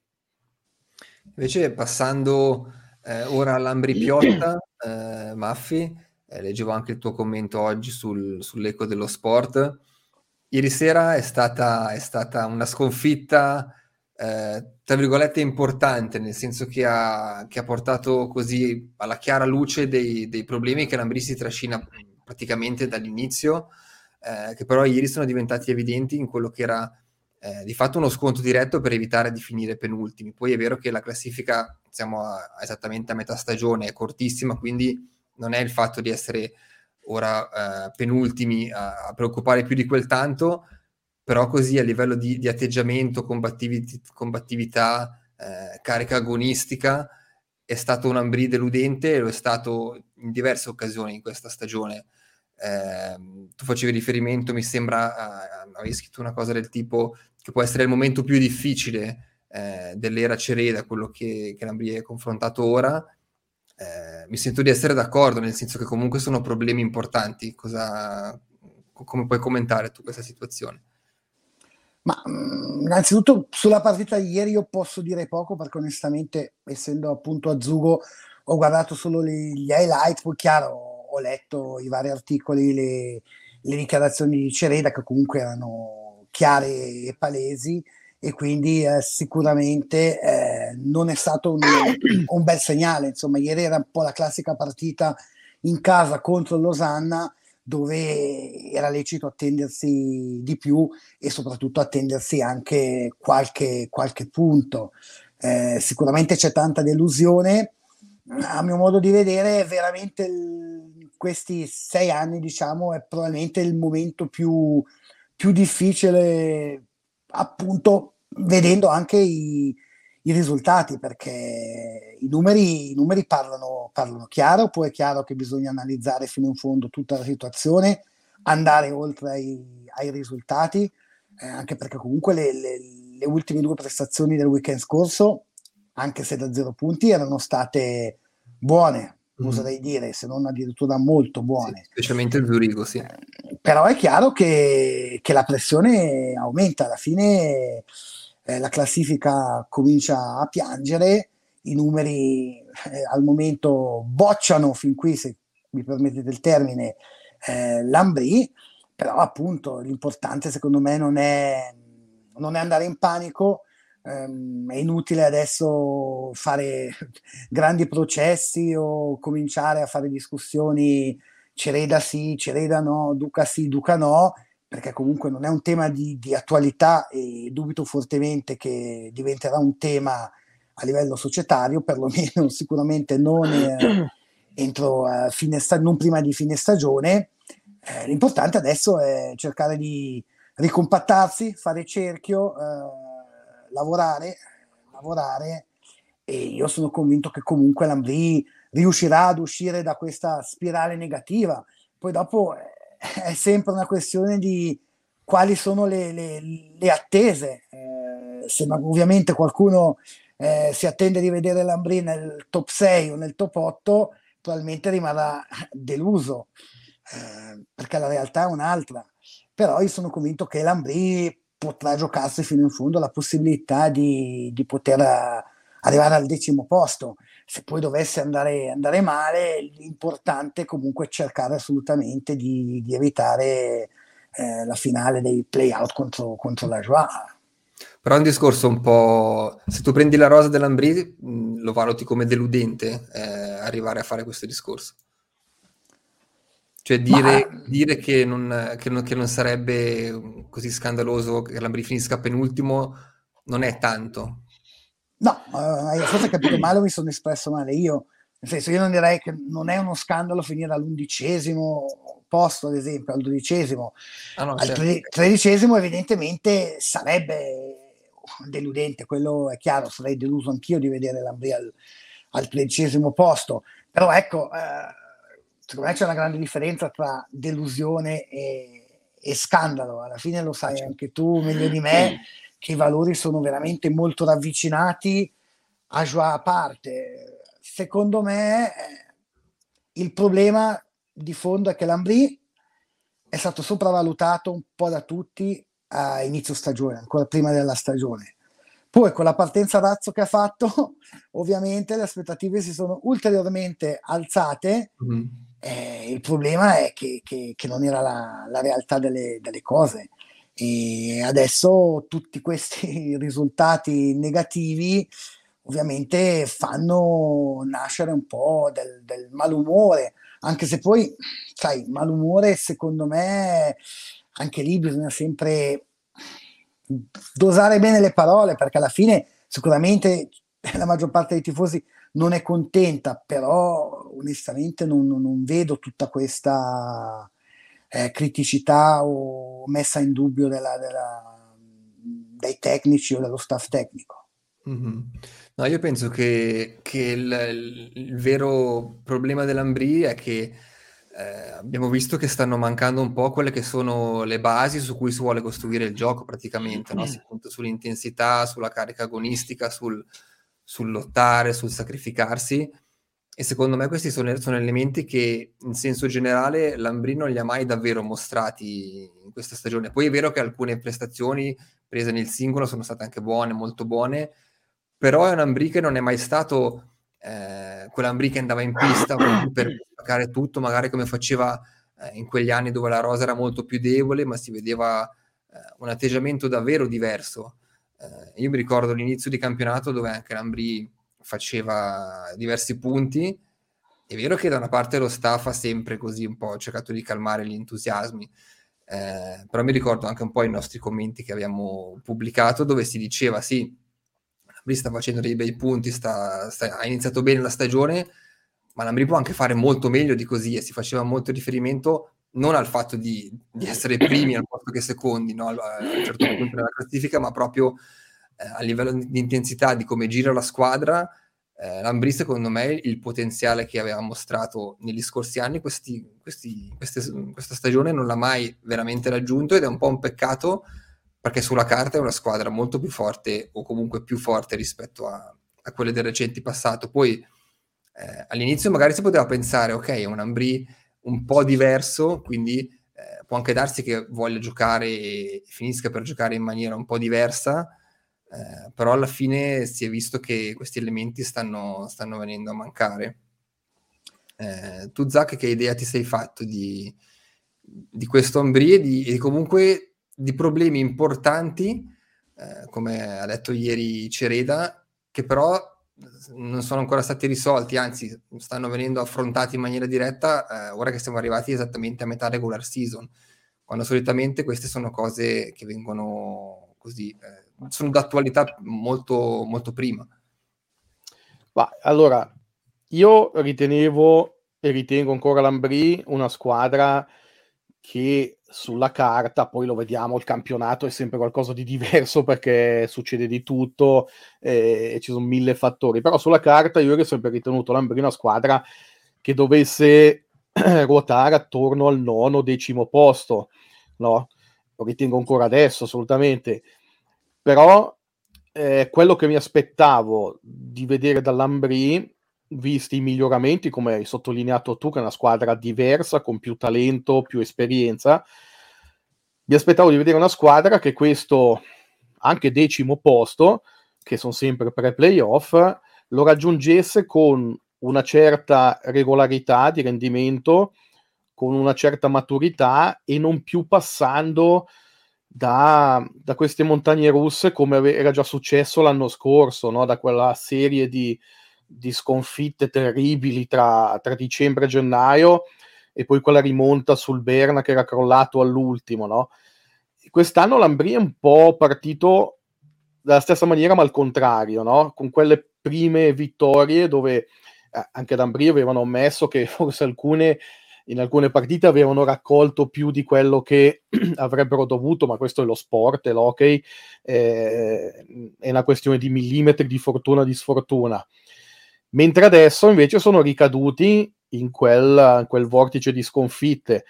Invece passando eh, ora all'Ambrì Piotta, eh, Maffi, eh, leggevo anche il tuo commento oggi sul, sull'Eco dello Sport. Ieri sera è stata, è stata una sconfitta eh, tra virgolette importante, nel senso che ha, che ha portato così alla chiara luce dei, dei problemi che l'Ambrì si trascina praticamente dall'inizio, eh, che però ieri sono diventati evidenti in quello che era Eh, di fatto uno scontro diretto per evitare di finire penultimi. Poi è vero che la classifica, siamo a, a esattamente a metà stagione, è cortissima, quindi non è il fatto di essere ora eh, penultimi a, a preoccupare più di quel tanto, però così a livello di, di atteggiamento, combattivit- combattività, eh, carica agonistica, è stato un Ambrì deludente, e lo è stato in diverse occasioni in questa stagione. Eh, tu facevi riferimento, mi sembra, a, a, avevi scritto una cosa del tipo che può essere il momento più difficile eh, dell'era Cereda, quello che, che l'Ambrì è confrontato ora. Eh, mi sento di essere d'accordo, nel senso che comunque sono problemi importanti. Cosa, come puoi commentare tu questa situazione? Ma innanzitutto sulla partita di ieri io posso dire poco, perché onestamente, essendo appunto a Zugo, ho guardato solo le, gli highlights, poi chiaro ho letto i vari articoli, le, le dichiarazioni di Cereda, che comunque erano chiare e palesi, e quindi eh, sicuramente eh, non è stato un, un bel segnale. Insomma, ieri era un po' la classica partita in casa contro Losanna, dove era lecito attendersi di più e soprattutto attendersi anche qualche, qualche punto. Eh, sicuramente c'è tanta delusione. A mio modo di vedere, veramente il, questi sei anni, diciamo, è probabilmente il momento più, più difficile, appunto, vedendo anche i, i risultati, perché i numeri, i numeri parlano, parlano chiaro. Poi è chiaro che bisogna analizzare fino in fondo tutta la situazione, andare oltre ai, ai risultati, eh, anche perché comunque le, le, le ultime due prestazioni del weekend scorso, anche se da zero punti, erano state buone, mm. oserei dire, se non addirittura molto buone. Sì, specialmente il Zurigo, sì. Eh, però è chiaro che, che la pressione aumenta, alla fine eh, la classifica comincia a piangere, i numeri eh, al momento bocciano fin qui, se mi permettete il termine, eh, l'Ambrì, però appunto l'importante secondo me non è, non è andare in panico. Um, è inutile adesso fare grandi processi o cominciare a fare discussioni Cereda sì, Cereda no, Duca sì, Duca no, perché comunque non è un tema di, di attualità e dubito fortemente che diventerà un tema a livello societario, perlomeno sicuramente non eh, entro eh, fine sta- non prima di fine stagione. Eh, l'importante adesso è cercare di ricompattarsi, fare cerchio, eh, lavorare, lavorare, e io sono convinto che comunque l'Ambrì riuscirà ad uscire da questa spirale negativa. Poi dopo è sempre una questione di quali sono le, le, le attese, eh, se ovviamente qualcuno eh, si attende di vedere l'Ambrì nel top sei o nel top otto, probabilmente rimarrà deluso, eh, perché la realtà è un'altra. Però io sono convinto che l'Ambrì potrà giocarsi fino in fondo la possibilità di, di poter arrivare al decimo posto. Se poi dovesse andare, andare male, l'importante è comunque cercare assolutamente di, di evitare eh, la finale dei play-out contro, contro la Joie. Però è un discorso un po'... Se tu prendi la rosa dell'Ambrì, lo valuti come deludente eh, arrivare a fare questo discorso. Cioè dire, Ma... dire che, non, che, non, che non sarebbe così scandaloso che l'Ambrì finisca penultimo non è tanto. No, eh, forse ho capito male o mi sono espresso male io. Nel senso, io non direi che non è uno scandalo finire all'undicesimo posto, ad esempio, al dodicesimo. Ah, no, al certo. tre, tredicesimo evidentemente sarebbe deludente, quello è chiaro, sarei deluso anch'io di vedere l'Ambrì al, al tredicesimo posto. Però ecco... Eh, secondo me c'è una grande differenza tra delusione e, e scandalo. Alla fine lo sai anche tu meglio di me che i valori sono veramente molto ravvicinati, a Joie a parte. Secondo me il problema di fondo è che l'Ambrì è stato sopravvalutato un po' da tutti a inizio stagione, ancora prima della stagione. Poi con la partenza razzo che ha fatto, ovviamente le aspettative si sono ulteriormente alzate. Mm-hmm. Eh, il problema è che, che, che non era la, la realtà delle, delle cose, e adesso tutti questi risultati negativi ovviamente fanno nascere un po' del, del malumore, anche se poi, sai, malumore secondo me anche lì bisogna sempre dosare bene le parole, perché alla fine sicuramente la maggior parte dei tifosi non è contenta, però onestamente non, non vedo tutta questa eh, criticità o messa in dubbio della, della, dei tecnici o dello staff tecnico. Mm-hmm. No, io penso che, che il, il vero problema dell'Ambrì è che eh, abbiamo visto che stanno mancando un po' quelle che sono le basi su cui si vuole costruire il gioco praticamente, no? Si punta sull'intensità, sulla carica agonistica, sul... sul lottare, sul sacrificarsi, e secondo me questi sono, sono elementi che in senso generale l'Ambrì non li ha mai davvero mostrati in questa stagione. Poi è vero che alcune prestazioni prese nel singolo sono state anche buone, molto buone, però è un Ambrì che non è mai stato eh, quell'Ambrì che andava in pista per giocare tutto, magari come faceva eh, in quegli anni dove la rosa era molto più debole, ma si vedeva eh, un atteggiamento davvero diverso. Io mi ricordo l'inizio di campionato dove anche l'Ambrì faceva diversi punti. È vero che da una parte lo staff ha sempre così un po' cercato di calmare gli entusiasmi, eh, però mi ricordo anche un po' i nostri commenti che abbiamo pubblicato dove si diceva sì, l'Ambrì sta facendo dei bei punti, sta, sta, ha iniziato bene la stagione, ma l'Ambrì può anche fare molto meglio di così, e si faceva molto riferimento non al fatto di, di essere primi al posto che secondi, no? A un certo punto della classifica, ma proprio eh, a livello di intensità, di come gira la squadra. eh, l'Ambrì secondo me il potenziale che aveva mostrato negli scorsi anni questi, questi, queste, questa stagione non l'ha mai veramente raggiunto, ed è un po' un peccato perché sulla carta è una squadra molto più forte, o comunque più forte rispetto a, a quelle del recente passato. Poi eh, all'inizio magari si poteva pensare ok, è un Ambrì un po' diverso, quindi eh, può anche darsi che voglia giocare e finisca per giocare in maniera un po' diversa, eh, però alla fine si è visto che questi elementi stanno, stanno venendo a mancare. Eh, tu Zac, che idea ti sei fatto di, di questo Ambrì e, di, e comunque di problemi importanti, eh, come ha detto ieri Cereda, che però non sono ancora stati risolti, anzi stanno venendo affrontati in maniera diretta eh, ora che siamo arrivati esattamente a metà regular season, quando solitamente queste sono cose che vengono così, eh, sono d'attualità molto, molto prima. Ma allora, io ritenevo e ritengo ancora l'Ambrì una squadra che sulla carta, poi lo vediamo, il campionato è sempre qualcosa di diverso perché succede di tutto e eh, ci sono mille fattori, però sulla carta io ho sempre ritenuto l'Ambrì una squadra che dovesse ruotare attorno al nono decimo posto, no? Lo ritengo ancora adesso assolutamente, però eh, quello che mi aspettavo di vedere dall'Ambrì, visti i miglioramenti, come hai sottolineato tu, che è una squadra diversa, con più talento, più esperienza, mi aspettavo di vedere una squadra che questo anche decimo posto, che sono sempre pre-playoff, lo raggiungesse con una certa regolarità di rendimento, con una certa maturità e non più passando da, da queste montagne russe come era già successo l'anno scorso, no? Da quella serie di, di sconfitte terribili tra, tra dicembre e gennaio e poi quella rimonta sul Berna che era crollato all'ultimo, no? Quest'anno l'Ambrì è un po' partito dalla stessa maniera ma al contrario, no? Con quelle prime vittorie dove anche ad Ambrì avevano ammesso che forse alcune, in alcune partite avevano raccolto più di quello che avrebbero dovuto, ma questo è lo sport, è l'hockey, eh, è una questione di millimetri di fortuna, di sfortuna, mentre adesso invece sono ricaduti in quel, in quel vortice di sconfitte,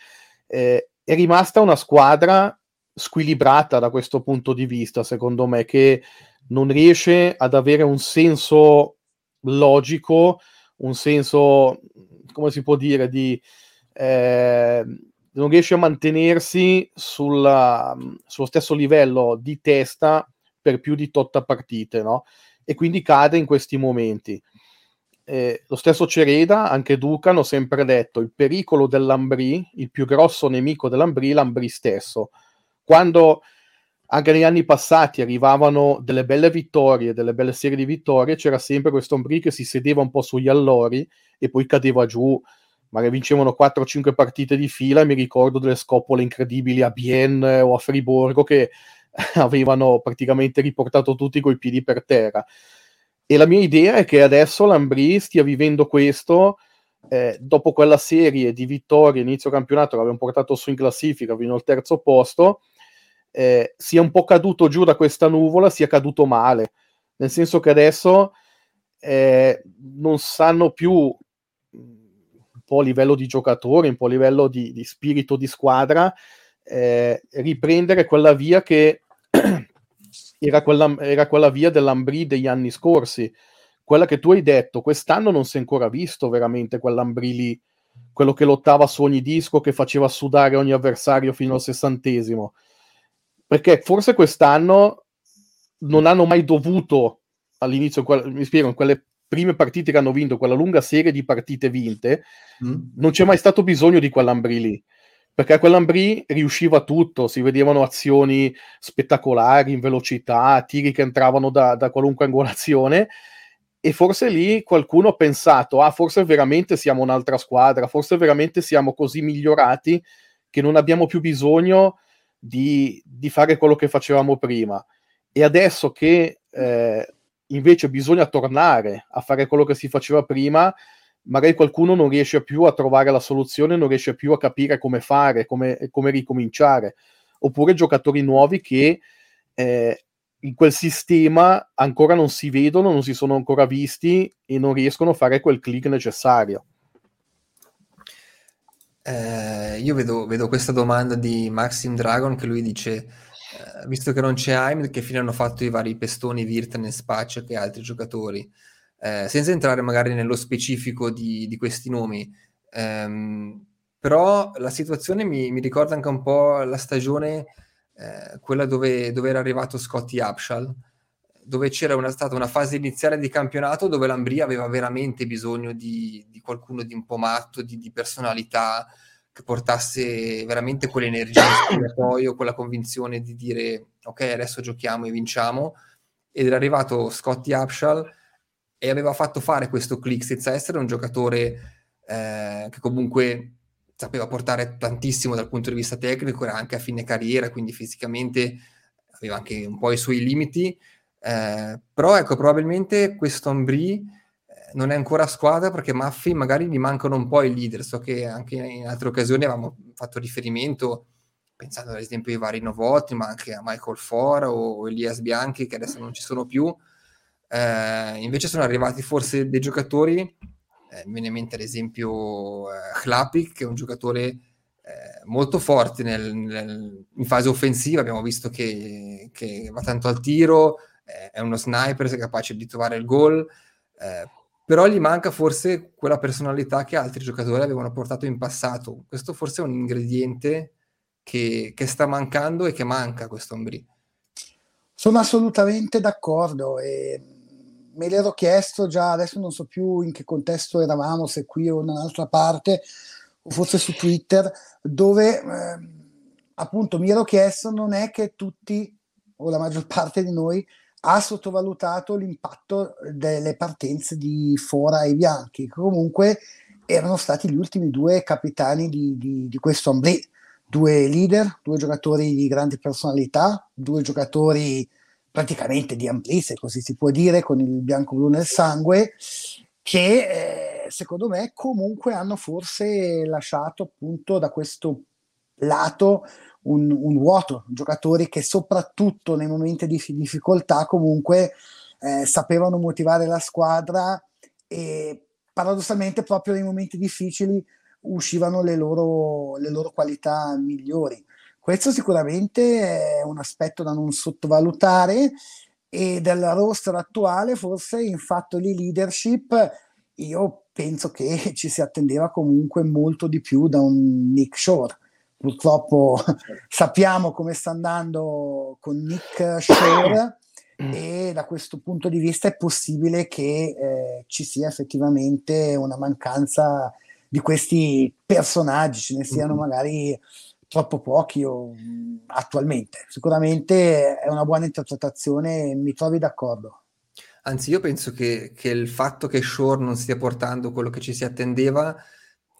eh, è rimasta una squadra squilibrata da questo punto di vista, secondo me, che non riesce ad avere un senso logico, un senso, come si può dire, di eh, non riesce a mantenersi sulla, sullo stesso livello di testa per più di totta partite, no? E quindi cade in questi momenti. Eh, lo stesso Cereda, anche Duca, hanno sempre detto il pericolo dell'Ambrì, il più grosso nemico dell'Ambrì è l'Ambrì stesso. Quando anche negli anni passati arrivavano delle belle vittorie, delle belle serie di vittorie, c'era sempre questo Ambrì che si sedeva un po' sugli allori e poi cadeva giù, magari vincevano quattro o cinque partite di fila e mi ricordo delle scopole incredibili a Biel o a Friburgo che avevano praticamente riportato tutti coi piedi per terra. E la mia idea è che adesso l'Ambrì stia vivendo questo, eh, dopo quella serie di vittorie inizio campionato che avevano portato su in classifica fino al terzo posto, Eh, sia un po' caduto giù da questa nuvola, sia caduto male, nel senso che adesso eh, non sanno più, un po' a livello di giocatori, un po' a livello di, di spirito di squadra, eh, riprendere quella via che era, quella, era quella via dell'Ambrì degli anni scorsi, quella che tu hai detto, quest'anno non si è ancora visto veramente quell'Ambrì lì, quello che lottava su ogni disco, che faceva sudare ogni avversario fino al sessantesimo, perché forse quest'anno non hanno mai dovuto, all'inizio, mi spiego, in quelle prime partite che hanno vinto, quella lunga serie di partite vinte, mm. non c'è mai stato bisogno di quell'Ambrì lì, perché a quell'Ambrì riusciva tutto, si vedevano azioni spettacolari, in velocità, tiri che entravano da, da qualunque angolazione, e forse lì qualcuno ha pensato, ah, forse veramente siamo un'altra squadra, forse veramente siamo così migliorati che non abbiamo più bisogno Di, di fare quello che facevamo prima. E adesso che eh, invece bisogna tornare a fare quello che si faceva prima, magari qualcuno non riesce più a trovare la soluzione, non riesce più a capire come fare, come, come ricominciare, oppure giocatori nuovi che eh, in quel sistema ancora non si vedono, non si sono ancora visti e non riescono a fare quel click necessario. Eh, io vedo, vedo questa domanda di Maxim Dragon che lui dice eh, visto che non c'è Heim, che fine hanno fatto i vari Pestoni, Virtanen, Spacek e altri giocatori, eh, senza entrare magari nello specifico di, di questi nomi, ehm, però la situazione mi, mi ricorda anche un po' la stagione eh, quella dove, dove era arrivato Scotty Upshall, dove c'era una, stata una fase iniziale di campionato dove l'Ambrì aveva veramente bisogno di, di qualcuno di un po' matto, di, di personalità, che portasse veramente quell'energia poi, o quella convinzione di dire ok, adesso giochiamo e vinciamo. Ed era arrivato Scotty Upshall e aveva fatto fare questo click senza essere un giocatore eh, che comunque sapeva portare tantissimo dal punto di vista tecnico, era anche a fine carriera, quindi fisicamente aveva anche un po' i suoi limiti, eh, però ecco, probabilmente questo Ambrì non è ancora squadra perché Maffi magari gli mancano un po' i leader. So che anche in altre occasioni avevamo fatto riferimento, pensando ad esempio ai vari Novotny, ma anche a Michael Fora o Elias Bianchi, che adesso non ci sono più. Eh, invece sono arrivati forse dei giocatori, eh, mi viene in mente ad esempio eh, Hlapik, che è un giocatore eh, molto forte nel, nel, in fase offensiva, abbiamo visto che, che va tanto al tiro, eh, è uno sniper, è capace di trovare il gol, eh, però gli manca forse quella personalità che altri giocatori avevano portato in passato. Questo forse è un ingrediente che, che sta mancando e che manca questo Ambrì. Sono assolutamente d'accordo e me l'ero chiesto già, adesso non so più in che contesto eravamo, se qui o in un'altra parte, o forse su Twitter, dove eh, appunto mi ero chiesto, non è che tutti o la maggior parte di noi ha sottovalutato l'impatto delle partenze di Fora e Bianchi, che comunque erano stati gli ultimi due capitani di, di, di questo Ambrì, due leader, due giocatori di grande personalità, due giocatori praticamente di Ambrì, se così si può dire, con il bianco-blu nel sangue, che eh, secondo me comunque hanno forse lasciato appunto da questo lato un, un vuoto, giocatori che soprattutto nei momenti di f- difficoltà comunque eh, sapevano motivare la squadra e paradossalmente proprio nei momenti difficili uscivano le loro, le loro qualità migliori. Questo sicuramente è un aspetto da non sottovalutare e della roster attuale forse in fatto di leadership io penso che ci si attendeva comunque molto di più da un Nick Shore. Purtroppo sappiamo come sta andando con Nick Shore e da questo punto di vista è possibile che eh, ci sia effettivamente una mancanza di questi personaggi, ce ne siano mm. magari troppo pochi o, attualmente. Sicuramente è una buona interpretazione, mi trovi d'accordo. Anzi, io penso che, che il fatto che Shore non stia portando quello che ci si attendeva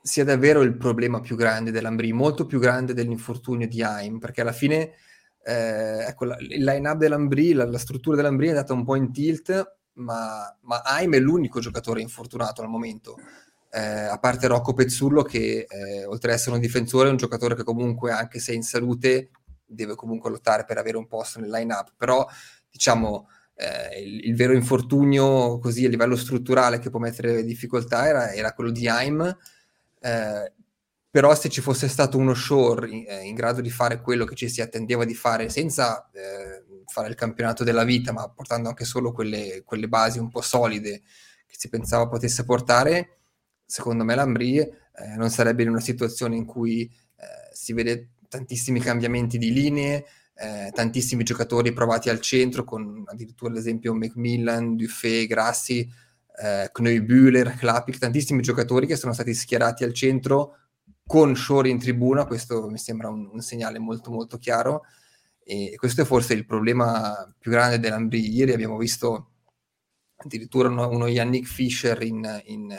sia davvero il problema più grande dell'Ambrì, molto più grande dell'infortunio di Haim, perché alla fine eh, ecco, la, il line-up dell'Ambrì, la, la struttura dell'Ambrì è andata un po' in tilt, ma, ma Haim è l'unico giocatore infortunato al momento, eh, a parte Rocco Pezzullo che eh, oltre ad essere un difensore è un giocatore che comunque, anche se è in salute, deve comunque lottare per avere un posto nel line-up, però diciamo Eh, il, il vero infortunio così a livello strutturale che può mettere in difficoltà era, era quello di Haim, eh, però se ci fosse stato uno Shore in, in grado di fare quello che ci si attendeva di fare senza eh, fare il campionato della vita, ma portando anche solo quelle, quelle basi un po' solide che si pensava potesse portare, secondo me l'Ambrì eh, non sarebbe in una situazione in cui eh, si vede tantissimi cambiamenti di linee, Eh, tantissimi giocatori provati al centro, con addirittura l'esempio Macmillan, Dufay, Grassi, eh, Knöbühler, Hlapik, tantissimi giocatori che sono stati schierati al centro con Shore in tribuna. Questo mi sembra un, un segnale molto molto chiaro e questo è forse il problema più grande dell'Ambrì. Ieri abbiamo visto addirittura uno, uno Yannick Fischer in, in,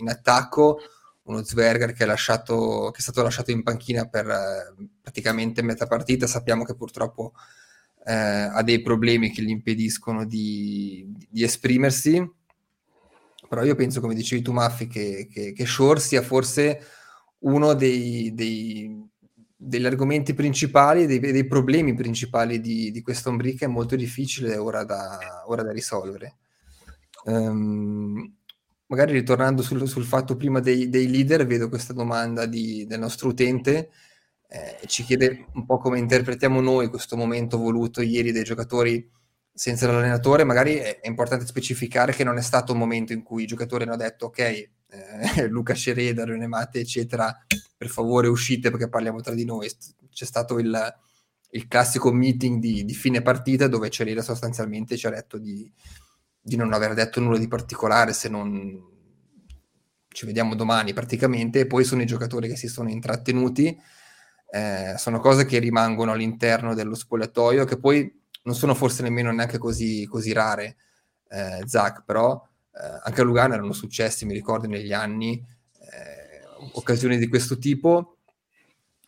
in attacco, uno Zwerger che è, lasciato, che è stato lasciato in panchina per eh, praticamente metà partita. Sappiamo che purtroppo eh, ha dei problemi che gli impediscono di, di esprimersi, però io penso, come dicevi tu Maffi, che, che, che Shore sia forse uno dei, dei, degli argomenti principali, dei, dei problemi principali di, di questo Ambrì, che è molto difficile ora da, ora da risolvere. Um, Magari ritornando sul, sul fatto prima dei, dei leader, vedo questa domanda di, del nostro utente, eh, ci chiede un po' come interpretiamo noi questo momento voluto ieri dei giocatori senza l'allenatore. Magari è, è importante specificare che non è stato un momento in cui i giocatori hanno detto ok, eh, Luca Cereda, Renemate, eccetera, per favore uscite perché parliamo tra di noi. C'è stato il, il classico meeting di, di fine partita dove Cereda sostanzialmente ci ha detto di... di non aver detto nulla di particolare, se non ci vediamo domani praticamente, e poi sono i giocatori che si sono intrattenuti, eh, sono cose che rimangono all'interno dello spogliatoio, che poi non sono forse nemmeno neanche così, così rare, eh, Zach, però eh, anche a Lugano erano successi, mi ricordo, negli anni, eh, occasioni di questo tipo.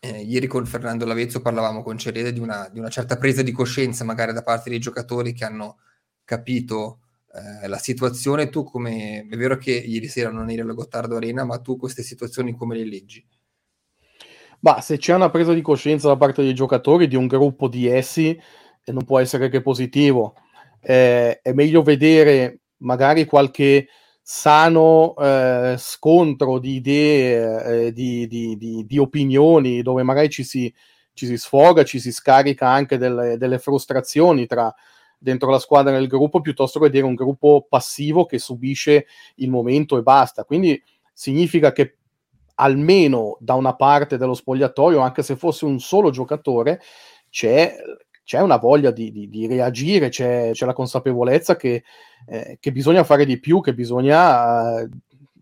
Eh, ieri con Fernando Lavezzo parlavamo con Cereda di una, di una certa presa di coscienza magari da parte dei giocatori che hanno capito eh, la situazione. Tu come, è vero che ieri sera non eri alla Gottardo Arena, ma tu queste situazioni come le leggi? Ma se c'è una presa di coscienza da parte dei giocatori, di un gruppo di essi, non può essere che positivo. Eh, è meglio vedere magari qualche sano eh, scontro di idee, eh, di, di, di, di opinioni, dove magari ci si, ci si sfoga, ci si scarica anche delle, delle frustrazioni tra dentro la squadra e nel gruppo, piuttosto che vedere un gruppo passivo che subisce il momento e basta. Quindi significa che almeno da una parte dello spogliatoio, anche se fosse un solo giocatore, c'è... c'è una voglia di, di, di reagire, c'è, c'è la consapevolezza che, eh, che bisogna fare di più, che bisogna eh,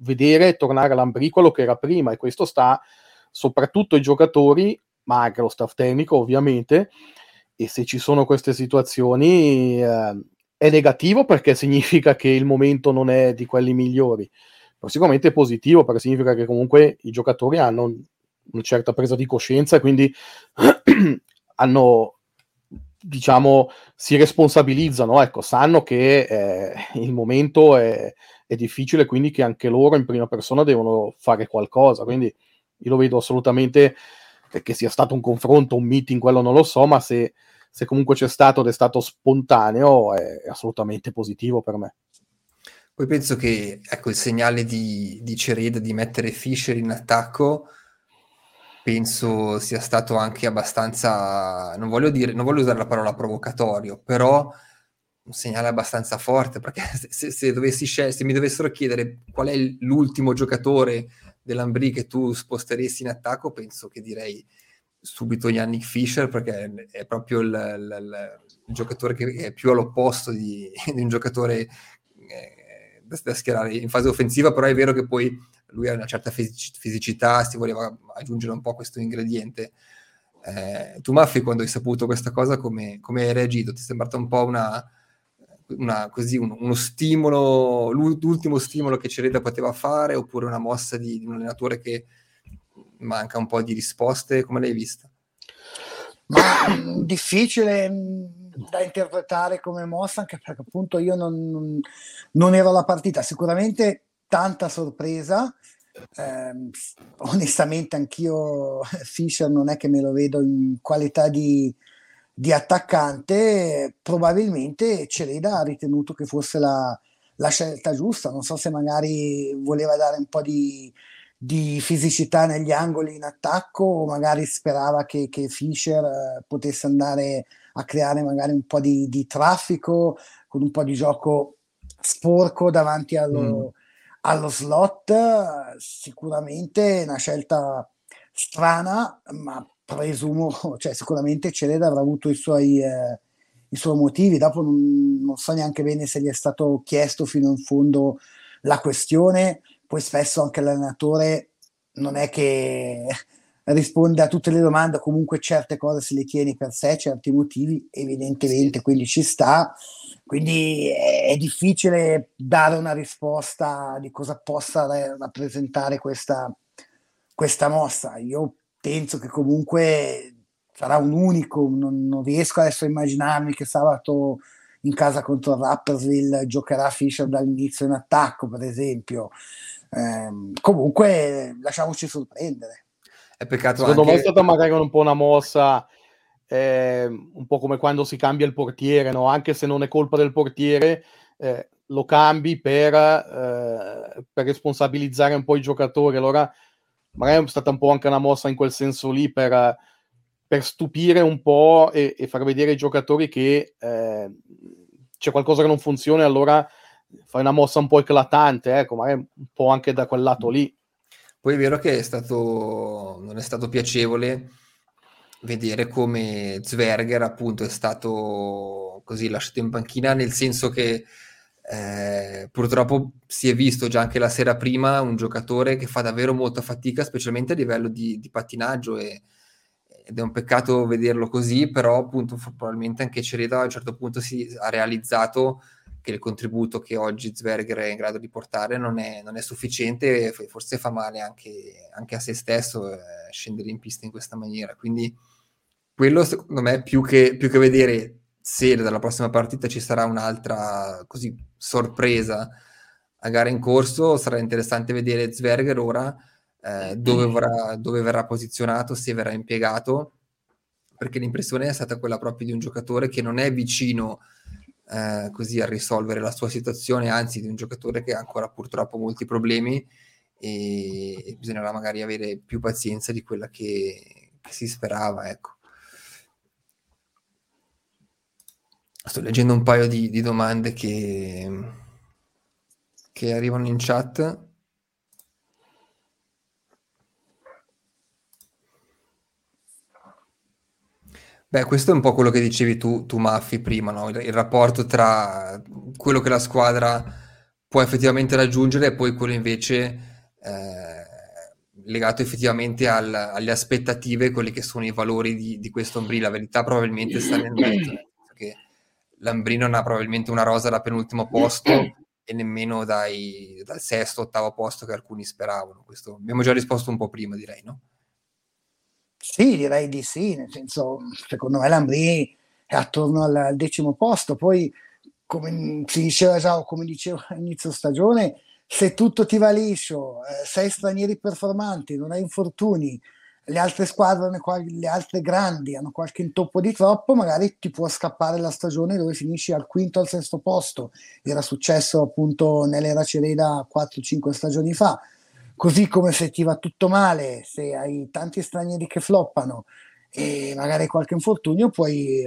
vedere tornare all'ambricolo che era prima, e questo sta soprattutto ai giocatori, ma anche allo staff tecnico ovviamente. E se ci sono queste situazioni eh, è negativo, perché significa che il momento non è di quelli migliori, ma sicuramente è positivo perché significa che comunque i giocatori hanno una certa presa di coscienza e quindi hanno... diciamo si responsabilizzano, ecco, sanno che eh, il momento è, è difficile, quindi che anche loro in prima persona devono fare qualcosa. Quindi io lo vedo assolutamente, che sia stato un confronto, un meeting, quello non lo so, ma se, se comunque c'è stato ed è stato spontaneo è, è assolutamente positivo per me. Poi penso che, ecco, il segnale di, di Cereda di mettere Fischer in attacco penso sia stato anche abbastanza, non voglio dire, non voglio usare la parola provocatorio, però un segnale abbastanza forte, perché se, se dovessi scegliere, se mi dovessero chiedere qual è l'ultimo giocatore dell'Ambrì che tu sposteresti in attacco, penso che direi subito Yannick Fischer, perché è proprio il, il, il, il giocatore che è più all'opposto di, di un giocatore eh, da, da schierare in fase offensiva. Però è vero che poi lui ha una certa fisicità, si voleva aggiungere un po' questo ingrediente. Eh, tu, Maffi, quando hai saputo questa cosa, come, come hai reagito? Ti è sembrato un po' una, una così, un, uno stimolo, l'ultimo stimolo che Cereda poteva fare, oppure una mossa di, di un allenatore che manca un po' di risposte? Come l'hai vista? Ma difficile da interpretare come mossa, anche perché appunto io non, non, non ero alla partita. Sicuramente tanta sorpresa, eh, onestamente anch'io Fischer non è che me lo vedo in qualità di, di attaccante. Probabilmente Cereda ha ritenuto che fosse la, la scelta giusta, non so se magari voleva dare un po' di, di fisicità negli angoli in attacco, o magari sperava che, che Fischer eh, potesse andare a creare magari un po' di, di traffico con un po' di gioco sporco davanti allo... Mm. allo slot. Sicuramente una scelta strana, ma presumo, cioè sicuramente Cereda avrà avuto i suoi, eh, i suoi motivi. Dopo non, non so neanche bene se gli è stato chiesto fino in fondo la questione, poi spesso anche l'allenatore non è che risponde a tutte le domande, comunque certe cose se le tiene per sé, certi motivi evidentemente, quindi ci sta. Quindi è difficile dare una risposta di cosa possa rappresentare questa, questa mossa. Io penso che comunque sarà un unicum, non, non riesco adesso a immaginarmi che sabato in casa contro il Rapperswil giocherà Fischer dall'inizio in attacco, per esempio. Ehm, comunque lasciamoci sorprendere. È peccato. Secondo anche... me è stata magari un po' una mossa eh, un po' come quando si cambia il portiere, no? Anche se non è colpa del portiere, eh, lo cambi per, eh, per responsabilizzare un po' i giocatori. Allora magari è stata un po' anche una mossa in quel senso lì, per, per stupire un po' e, e far vedere ai giocatori che eh, c'è qualcosa che non funziona, allora fai una mossa un po' eclatante, ecco, magari un po' anche da quel lato lì. Poi è vero che è stato, non è stato piacevole vedere come Zwerger appunto è stato così lasciato in panchina, nel senso che Eh, purtroppo si è visto già anche la sera prima un giocatore che fa davvero molta fatica, specialmente a livello di, di pattinaggio, e, ed è un peccato vederlo così, però appunto probabilmente anche Cereda a un certo punto si ha realizzato che il contributo che oggi Zwerger è in grado di portare non è, non è sufficiente, e forse fa male anche, anche a se stesso eh, scendere in pista in questa maniera. Quindi quello secondo me più che, più che vedere se dalla prossima partita ci sarà un'altra così sorpresa a gara in corso, sarà interessante vedere Zwerger ora eh, dove, vorrà, dove verrà posizionato, se verrà impiegato, perché l'impressione è stata quella proprio di un giocatore che non è vicino eh, così a risolvere la sua situazione, anzi di un giocatore che ha ancora purtroppo molti problemi, e, e bisognerà magari avere più pazienza di quella che, che si sperava, ecco. Sto leggendo un paio di, di domande che, che arrivano in chat. Beh, questo è un po' quello che dicevi tu, tu Maffi, prima, no? Il, il rapporto tra quello che la squadra può effettivamente raggiungere e poi quello invece eh, legato effettivamente al, alle aspettative, quelli che sono i valori di, di questo Ambrì. La verità probabilmente sta nel mezzo, perché l'Ambrì non ha probabilmente una rosa da penultimo posto e nemmeno dai, dal sesto, ottavo posto che alcuni speravano. Questo abbiamo già risposto un po' prima, direi, no? Sì, direi di sì, nel senso, secondo me l'Ambrì è attorno al, al decimo posto. Poi, come si diceva già o come dicevo all'inizio stagione, se tutto ti va liscio, eh, sei stranieri performanti, non hai infortuni, le altre squadre, le altre grandi hanno qualche intoppo di troppo, magari ti può scappare la stagione dove finisci al quinto o al sesto posto. Era successo appunto nell'era Cereda quattro cinque stagioni fa, così come se ti va tutto male, se hai tanti stranieri che floppano e magari qualche infortunio, puoi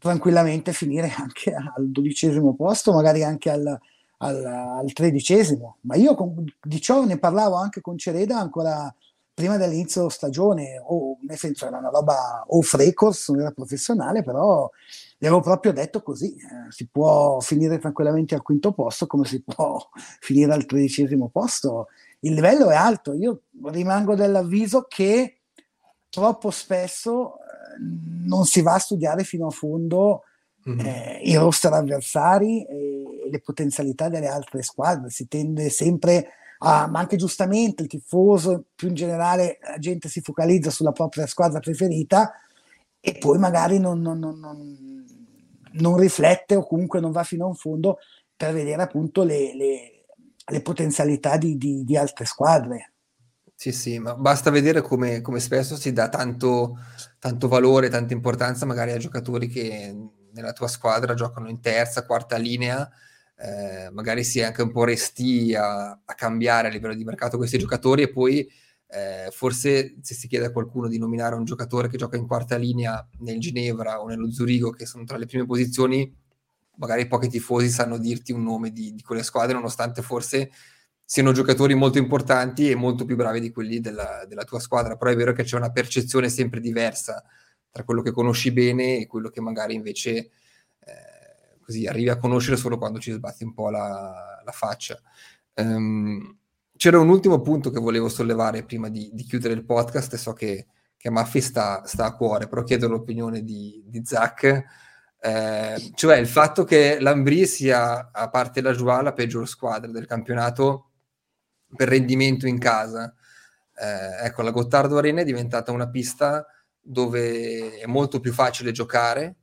tranquillamente finire anche al dodicesimo posto, magari anche al, al, al tredicesimo. Ma io con, di ciò ne parlavo anche con Cereda ancora prima dell'inizio stagione, o nel senso era una roba off records, non era professionale, però gli avevo proprio detto così, eh, si può finire tranquillamente al quinto posto come si può finire al tredicesimo posto, il livello è alto. Io rimango dell'avviso che troppo spesso eh, non si va a studiare fino a fondo mm-hmm. eh, i roster avversari e le potenzialità delle altre squadre, si tende sempre Ah, ma anche giustamente il tifoso, più in generale la gente si focalizza sulla propria squadra preferita e poi magari non, non, non, non, non riflette o comunque non va fino a fondo per vedere appunto le, le, le potenzialità di, di, di altre squadre. Sì, sì, ma basta vedere come, come spesso si dà tanto, tanto valore, tanta importanza magari a giocatori che nella tua squadra giocano in terza, quarta linea. Eh, magari si è anche un po' restii a, a cambiare a livello di mercato questi giocatori, e poi eh, forse se si chiede a qualcuno di nominare un giocatore che gioca in quarta linea nel Ginevra o nello Zurigo, che sono tra le prime posizioni, magari pochi tifosi sanno dirti un nome di, di quelle squadre, nonostante forse siano giocatori molto importanti e molto più bravi di quelli della, della tua squadra. Però è vero che c'è una percezione sempre diversa tra quello che conosci bene e quello che magari invece eh, così arrivi a conoscere solo quando ci sbatti un po' la, la faccia. Um, c'era un ultimo punto che volevo sollevare prima di, di chiudere il podcast, e so che, che Maffi sta, sta a cuore, però chiedo l'opinione di, di Zach, eh, cioè il fatto che l'Ambrì sia, a parte la Joie, la peggior squadra del campionato per rendimento in casa. Eh, ecco, la Gottardo Arena è diventata una pista dove è molto più facile giocare,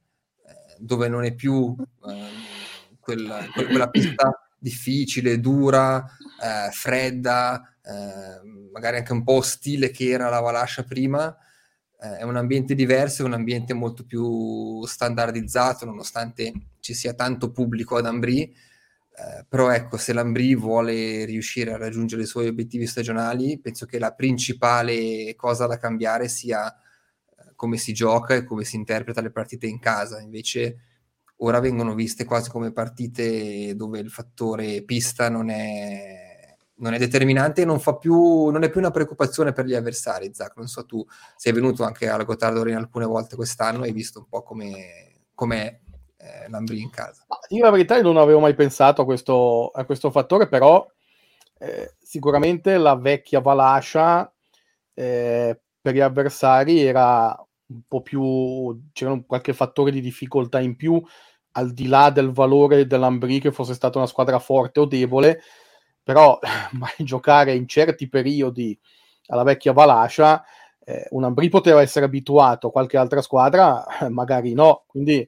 dove non è più eh, quella, quella pista difficile, dura, eh, fredda, eh, magari anche un po' ostile che era la Valascia prima. Eh, è un ambiente diverso, è un ambiente molto più standardizzato, nonostante ci sia tanto pubblico ad Ambrì. Eh, però ecco, se l'Ambrì vuole riuscire a raggiungere i suoi obiettivi stagionali, penso che la principale cosa da cambiare sia come si gioca e come si interpreta le partite in casa. Invece ora vengono viste quasi come partite dove il fattore pista non è non è determinante e non fa più non è più una preoccupazione per gli avversari. Zach, non so, tu sei venuto anche alla Gottardo Arena alcune volte quest'anno, hai visto un po' come com'è eh, l'Ambrì in casa. Io la verità non avevo mai pensato a questo, a questo fattore, però eh, sicuramente la vecchia Valascia eh, per gli avversari era un po' più, c'era un, qualche fattore di difficoltà in più, al di là del valore dell'Ambrì che fosse stata una squadra forte o debole, però mai giocare in certi periodi alla vecchia Valascia, eh, un Ambrì poteva essere abituato, qualche altra squadra magari no, quindi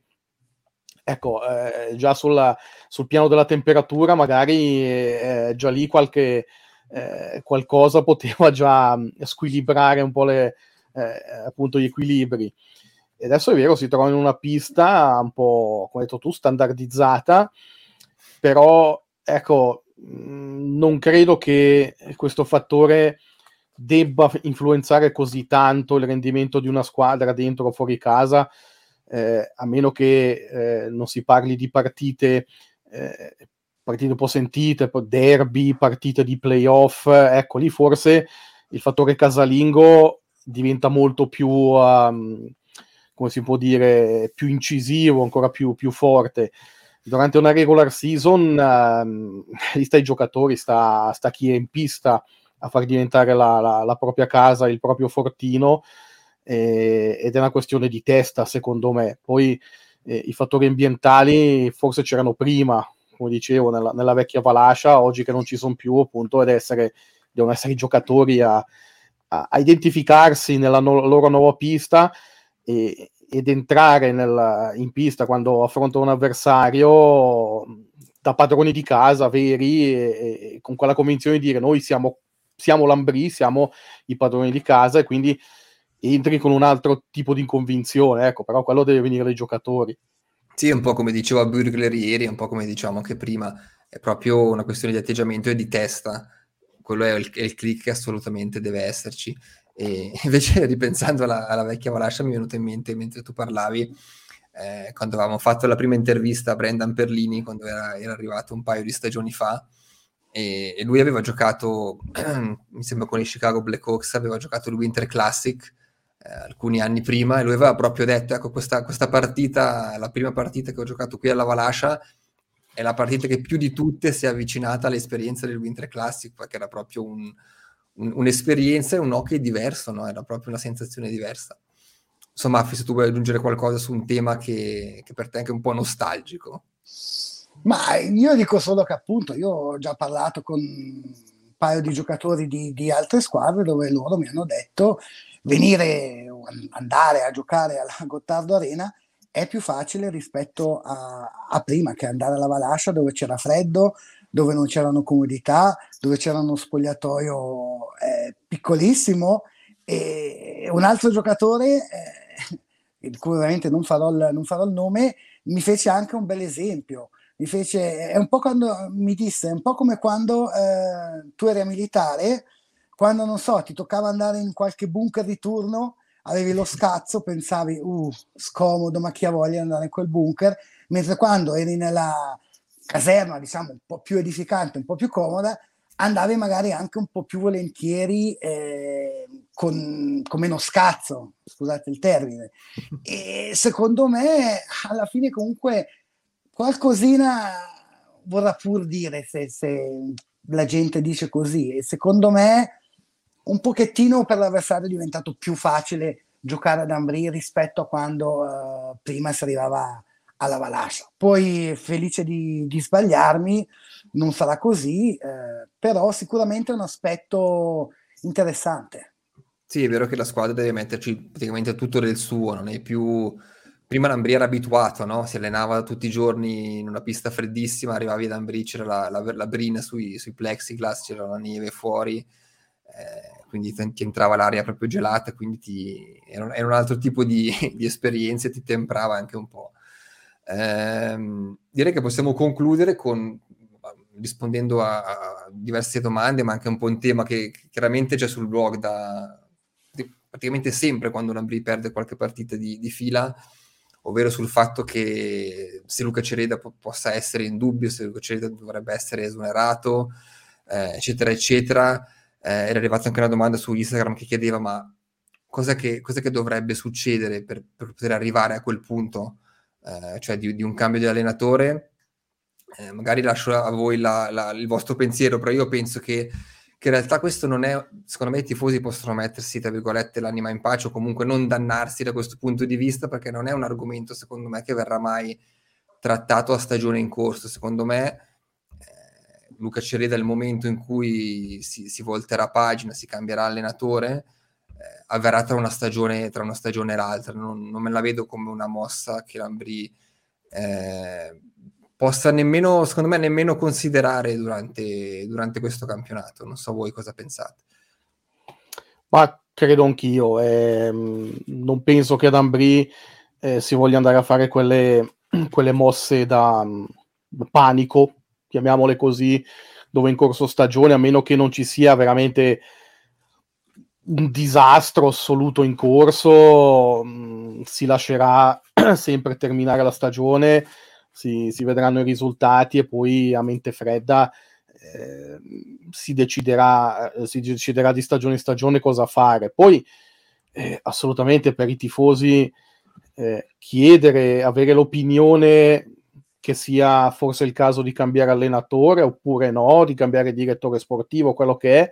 ecco, eh, già sulla, sul piano della temperatura magari eh, già lì qualche eh, qualcosa poteva già squilibrare un po' le, eh, appunto gli equilibri. E adesso è vero, si trova in una pista un po', come hai detto tu, standardizzata, però ecco, non credo che questo fattore debba influenzare così tanto il rendimento di una squadra dentro o fuori casa, eh, a meno che eh, non si parli di partite eh, partite un po' sentite, derby, partite di playoff, ecco lì forse il fattore casalingo diventa molto più um, come si può dire, più incisivo, ancora più, più forte. Durante una regular season um, lì sta i giocatori, sta, sta chi è in pista a far diventare la, la, la propria casa, il proprio fortino, eh, ed è una questione di testa, secondo me. Poi eh, i fattori ambientali forse c'erano prima, come dicevo, nella, nella vecchia Valascia, oggi che non ci sono più, appunto, ed essere, devono essere i giocatori a, a, a identificarsi nella no, loro nuova pista e, ed entrare nel, in pista quando affrontano un avversario da padroni di casa, veri, e, e con quella convinzione di dire noi siamo siamo l'Ambrì, siamo i padroni di casa, e quindi entri con un altro tipo di convinzione, ecco, però quello deve venire dai giocatori. Sì, un po' come diceva Bürgler ieri, un po' come diciamo anche prima, è proprio una questione di atteggiamento e di testa, quello è il, è il click che assolutamente deve esserci. E invece ripensando alla, alla vecchia Valascia mi è venuto in mente, mentre tu parlavi, eh, quando avevamo fatto la prima intervista a Brendan Perlini, quando era, era arrivato un paio di stagioni fa, e lui aveva giocato, mi sembra con i Chicago Blackhawks, aveva giocato il Winter Classic eh, alcuni anni prima, e lui aveva proprio detto, ecco, questa, questa partita, la prima partita che ho giocato qui alla Valascia, è la partita che più di tutte si è avvicinata all'esperienza del Winter Classic, perché era proprio un, un, un'esperienza e un hockey diverso, no? Era proprio una sensazione diversa. Insomma, se tu vuoi aggiungere qualcosa su un tema che, che per te è anche un po' nostalgico. Ma io dico solo che appunto io ho già parlato con un paio di giocatori di, di altre squadre dove loro mi hanno detto venire o andare a giocare alla Gottardo Arena è più facile rispetto a, a prima, che andare alla Valascia dove c'era freddo, dove non c'erano comodità, dove c'era uno spogliatoio eh, piccolissimo. E un altro giocatore, eh, di cui ovviamente non farò il, non farò il nome, mi fece anche un bel esempio. Mi fece, è un po' quando mi disse, è un po' come quando eh, tu eri a militare, quando non so, ti toccava andare in qualche bunker di turno, avevi lo scazzo, pensavi, uh, scomodo, ma chi ha voglia di andare in quel bunker, mentre quando eri nella caserma, diciamo, un po' più edificante, un po' più comoda, andavi magari anche un po' più volentieri eh, con, con meno scazzo, scusate il termine. E secondo me, alla fine comunque qualcosina vorrà pur dire se, se la gente dice così, e secondo me un pochettino per l'avversario è diventato più facile giocare ad Ambrì rispetto a quando eh, prima si arrivava alla Valascia. Poi felice di, di sbagliarmi, non sarà così, eh, però sicuramente è un aspetto interessante. Sì, è vero che la squadra deve metterci praticamente tutto del suo, non è più... Prima l'Ambrì era abituato, no? Si allenava tutti i giorni in una pista freddissima, arrivavi ad Ambrì, c'era la, la, la brina sui, sui plexiglass, c'era la neve fuori, eh, quindi ti, ti entrava l'aria proprio gelata, quindi ti, era, un, era un altro tipo di, di esperienza, ti temprava anche un po'. Eh, direi che possiamo concludere con, rispondendo a, a diverse domande, ma anche un po' un tema che, che chiaramente c'è sul blog da, di, praticamente sempre quando l'Ambrì perde qualche partita di, di fila, ovvero sul fatto che se Luca Cereda po- possa essere in dubbio, se Luca Cereda dovrebbe essere esonerato, eh, eccetera, eccetera. Eh, era arrivata anche una domanda su Instagram che chiedeva ma cosa che, cosa che dovrebbe succedere per, per poter arrivare a quel punto, eh, cioè di, di un cambio di allenatore, eh, magari lascio a voi la, la, il vostro pensiero, però io penso che, che in realtà questo non è, secondo me i tifosi possono mettersi, tra virgolette, l'anima in pace o comunque non dannarsi da questo punto di vista, perché non è un argomento, secondo me, che verrà mai trattato a stagione in corso. Secondo me eh, Luca Cereda, il momento in cui si, si volterà pagina, si cambierà allenatore, eh, avverrà tra una stagione tra una stagione e l'altra. Non, non me la vedo come una mossa che l'Ambrì eh, possa nemmeno, secondo me, nemmeno considerare durante, durante questo campionato. Non so voi cosa pensate. Ma credo anch'io. Eh, non penso che ad Ambrì eh, si voglia andare a fare quelle, quelle mosse da, da panico, chiamiamole così, dove in corso stagione, a meno che non ci sia veramente un disastro assoluto in corso, mh, si lascerà sempre terminare la stagione. Si, si vedranno i risultati e poi a mente fredda eh, si deciderà si deciderà di stagione in stagione cosa fare. Poi eh, assolutamente per i tifosi eh, chiedere, avere l'opinione che sia forse il caso di cambiare allenatore oppure no, di cambiare direttore sportivo, quello che è,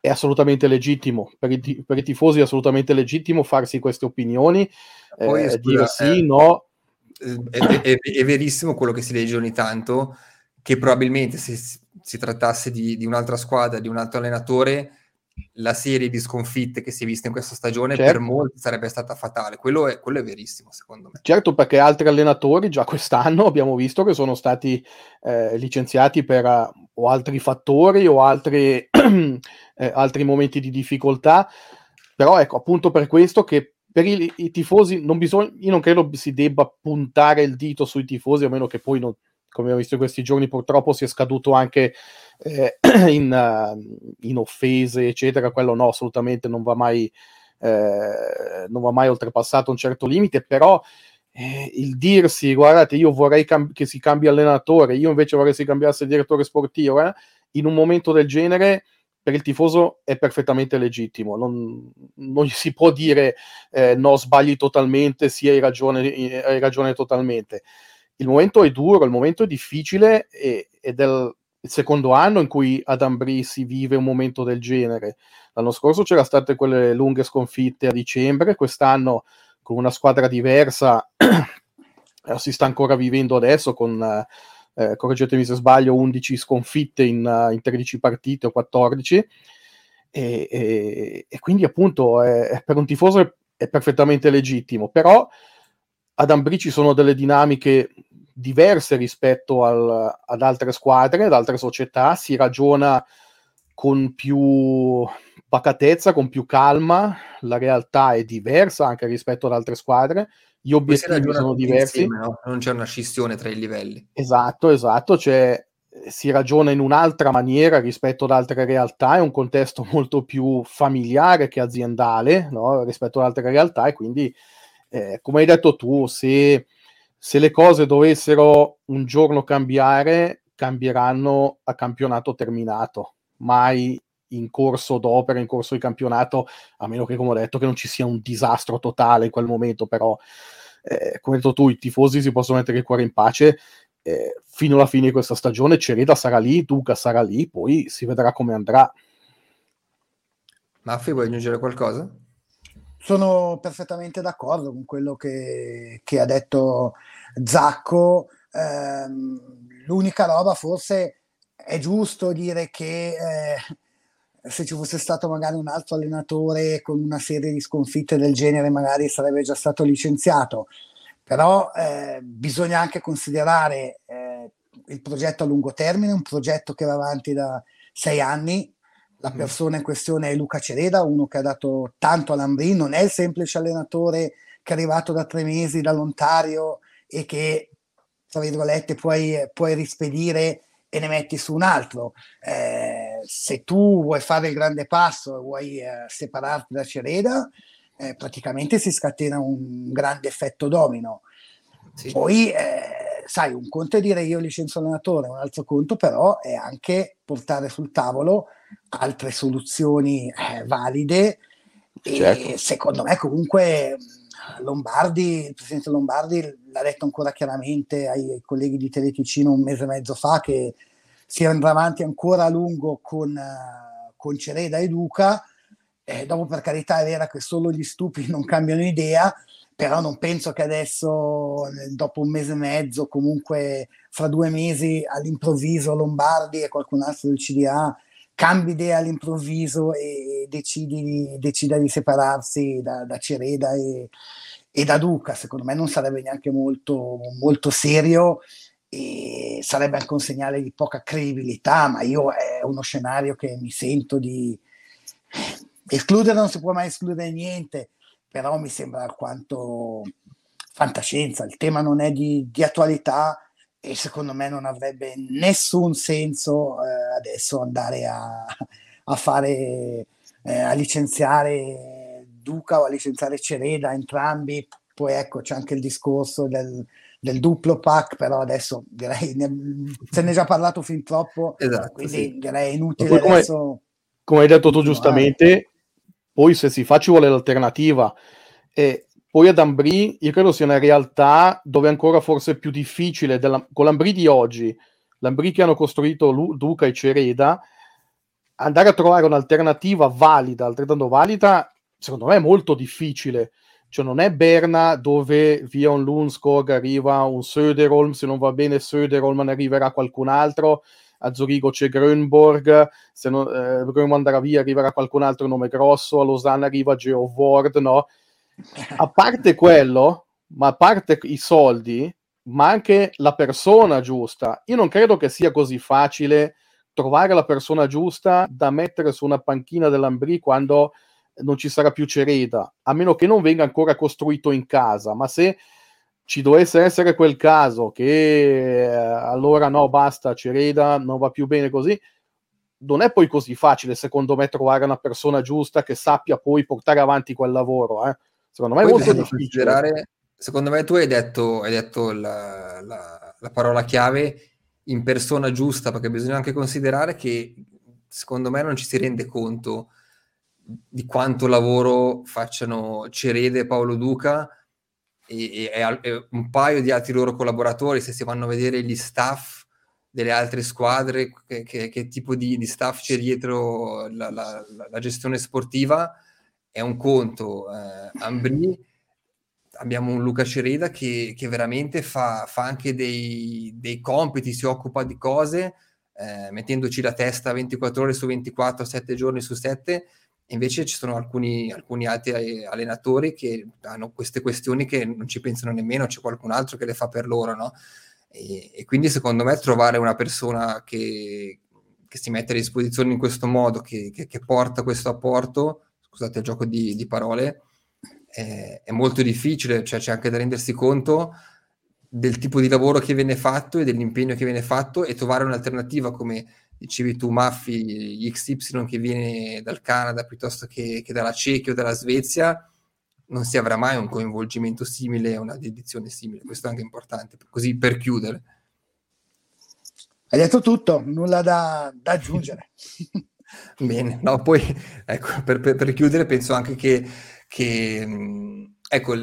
è assolutamente legittimo. Per i, per i tifosi è assolutamente legittimo farsi queste opinioni, eh, poi, scusa, dire sì, eh. no. È, è, è verissimo quello che si legge ogni tanto, che probabilmente se si trattasse di, di un'altra squadra, di un altro allenatore, la serie di sconfitte che si è vista in questa stagione, certo, per molti sarebbe stata fatale. Quello è, quello è verissimo, secondo me. Certo, perché altri allenatori già quest'anno abbiamo visto che sono stati eh, licenziati per uh, o altri fattori o altri, eh, altri momenti di difficoltà. Però ecco, appunto per questo che per i, i tifosi non bisogna, io non credo si debba puntare il dito sui tifosi, a meno che poi non, come abbiamo visto in questi giorni purtroppo, sia scaduto anche eh, in, uh, in offese eccetera. Quello no, assolutamente non va mai eh, non va mai oltrepassato un certo limite. Però eh, il dirsi guardate io vorrei cam- che si cambi allenatore, io invece vorrei che si cambiasse direttore sportivo, eh, in un momento del genere per il tifoso è perfettamente legittimo. Non, non si può dire eh, no, sbagli totalmente, sì, hai ragione, hai ragione totalmente. Il momento è duro, il momento è difficile, e, ed è il secondo anno in cui ad Ambrì si vive un momento del genere. L'anno scorso c'erano state quelle lunghe sconfitte a dicembre, quest'anno con una squadra diversa si sta ancora vivendo adesso con... Eh, correggetemi se sbaglio, undici sconfitte in, uh, in tredici partite o quattordici, e, e, e quindi appunto è, per un tifoso è, è perfettamente legittimo. Però ad Ambrì ci sono delle dinamiche diverse rispetto al, ad altre squadre, ad altre società. Si ragiona con più pacatezza, con più calma, la realtà è diversa anche rispetto ad altre squadre, gli obiettivi sono diversi insieme, no? Non c'è una scissione tra i livelli. Esatto esatto, cioè si ragiona in un'altra maniera rispetto ad altre realtà, è un contesto molto più familiare che aziendale, no? Rispetto ad altre realtà. E quindi eh, come hai detto tu, se, se le cose dovessero un giorno cambiare, cambieranno a campionato terminato, mai in corso d'opera, in corso di campionato, a meno che, come ho detto, che non ci sia un disastro totale in quel momento. Però eh, come hai detto tu, i tifosi si possono mettere il cuore in pace, eh, fino alla fine di questa stagione Cereda sarà lì, Duca sarà lì, poi si vedrà come andrà. Maffi, vuoi aggiungere qualcosa? Sono perfettamente d'accordo con quello che, che ha detto Zacco. Eh, l'unica roba, forse è giusto dire che eh, se ci fosse stato magari un altro allenatore con una serie di sconfitte del genere, magari sarebbe già stato licenziato. Però eh, bisogna anche considerare eh, il progetto a lungo termine, un progetto che va avanti da sei anni. La persona in questione è Luca Cereda, uno che ha dato tanto all'Ambrì, non è il semplice allenatore che è arrivato da tre mesi dall'Ontario e che, tra virgolette, puoi, puoi rispedire e ne metti su un altro. Eh, se tu vuoi fare il grande passo e vuoi eh, separarti da Cereda, eh, praticamente si scatena un grande effetto domino. Sì. Poi, eh, sai, un conto è dire io licenzio l'allenatore, un altro conto però è anche portare sul tavolo altre soluzioni eh, valide. Certo. E secondo me comunque Lombardi, il presidente Lombardi l'ha detto ancora chiaramente ai, ai colleghi di Teleticino un mese e mezzo fa, che si andrà avanti ancora a lungo con, uh, con Cereda e Duca. Eh, dopo, per carità, è vero che solo gli stupidi non cambiano idea, però non penso che adesso, dopo un mese e mezzo, comunque fra due mesi, all'improvviso Lombardi e qualcun altro del C D A cambi idea all'improvviso e decidi, decida di separarsi da, da Cereda e, e da Duca. Secondo me non sarebbe neanche molto, molto serio, e sarebbe anche un segnale di poca credibilità, ma io è uno scenario che mi sento di... Escludere non si può mai escludere niente, però mi sembra alquanto fantascienza. Il tema non è di, di attualità e secondo me non avrebbe nessun senso eh, adesso andare a, a fare eh, a licenziare Duca o a licenziare Cereda, entrambi. Poi ecco, c'è anche il discorso del, del duplo pack, però adesso direi ne, se ne è già parlato fin troppo, esatto, quindi sì. Direi inutile adesso. Come hai detto tu giustamente, poi se si fa ci vuole l'alternativa. E poi ad Ambrì io credo sia una realtà dove è ancora forse più difficile della, con l'Ambrì di oggi, l'Ambrì che hanno costruito Lu, Duca e Cereda, andare a trovare un'alternativa valida, altrettanto valida, secondo me è molto difficile. Cioè non è Berna dove via un Lundskog arriva un Söderholm, se non va bene Söderholm ne arriverà qualcun altro, a Zurigo c'è Grönborg, se non eh, Grönborg andrà via arriverà qualcun altro nome grosso, a Losanna arriva Geo Ward, no? A parte quello, ma a parte i soldi, ma anche la persona giusta, io non credo che sia così facile trovare la persona giusta da mettere su una panchina dell'Ambrì quando non ci sarà più Cereda, a meno che non venga ancora costruito in casa, ma se ci dovesse essere quel caso che eh, allora no, basta, Cereda non va più bene così, non è poi così facile secondo me trovare una persona giusta che sappia poi portare avanti quel lavoro, eh. Secondo me poi è molto difficile. Considerare, secondo me tu hai detto, hai detto la, la, la parola chiave, in persona giusta, perché bisogna anche considerare che secondo me non ci si rende conto di quanto lavoro facciano Cereda e Paolo Duca E, e, e un paio di altri loro collaboratori, se si vanno a vedere gli staff delle altre squadre, che, che, che tipo di, di staff c'è dietro la, la, la gestione sportiva, è un conto. eh, Ambrì, abbiamo un Luca Cereda che, che veramente fa, fa anche dei, dei compiti, si occupa di cose, eh, mettendoci la testa ventiquattro ore su ventiquattro, sette giorni su sette. Invece ci sono alcuni, alcuni altri allenatori che hanno queste questioni che non ci pensano nemmeno, c'è qualcun altro che le fa per loro, no? E, e quindi secondo me trovare una persona che, che si mette a disposizione in questo modo, che, che, che porta questo apporto, scusate il gioco di, di parole, è, è molto difficile, cioè c'è anche da rendersi conto del tipo di lavoro che viene fatto e dell'impegno che viene fatto, e trovare un'alternativa come... dicevi tu Maffi, X Y che viene dal Canada piuttosto che, che dalla Cecchia o dalla Svezia, non si avrà mai un coinvolgimento simile, una dedizione simile. Questo è anche importante, così per chiudere. Hai detto tutto, nulla da, da aggiungere. Bene, no, poi ecco, per, per, per chiudere penso anche che, che ecco,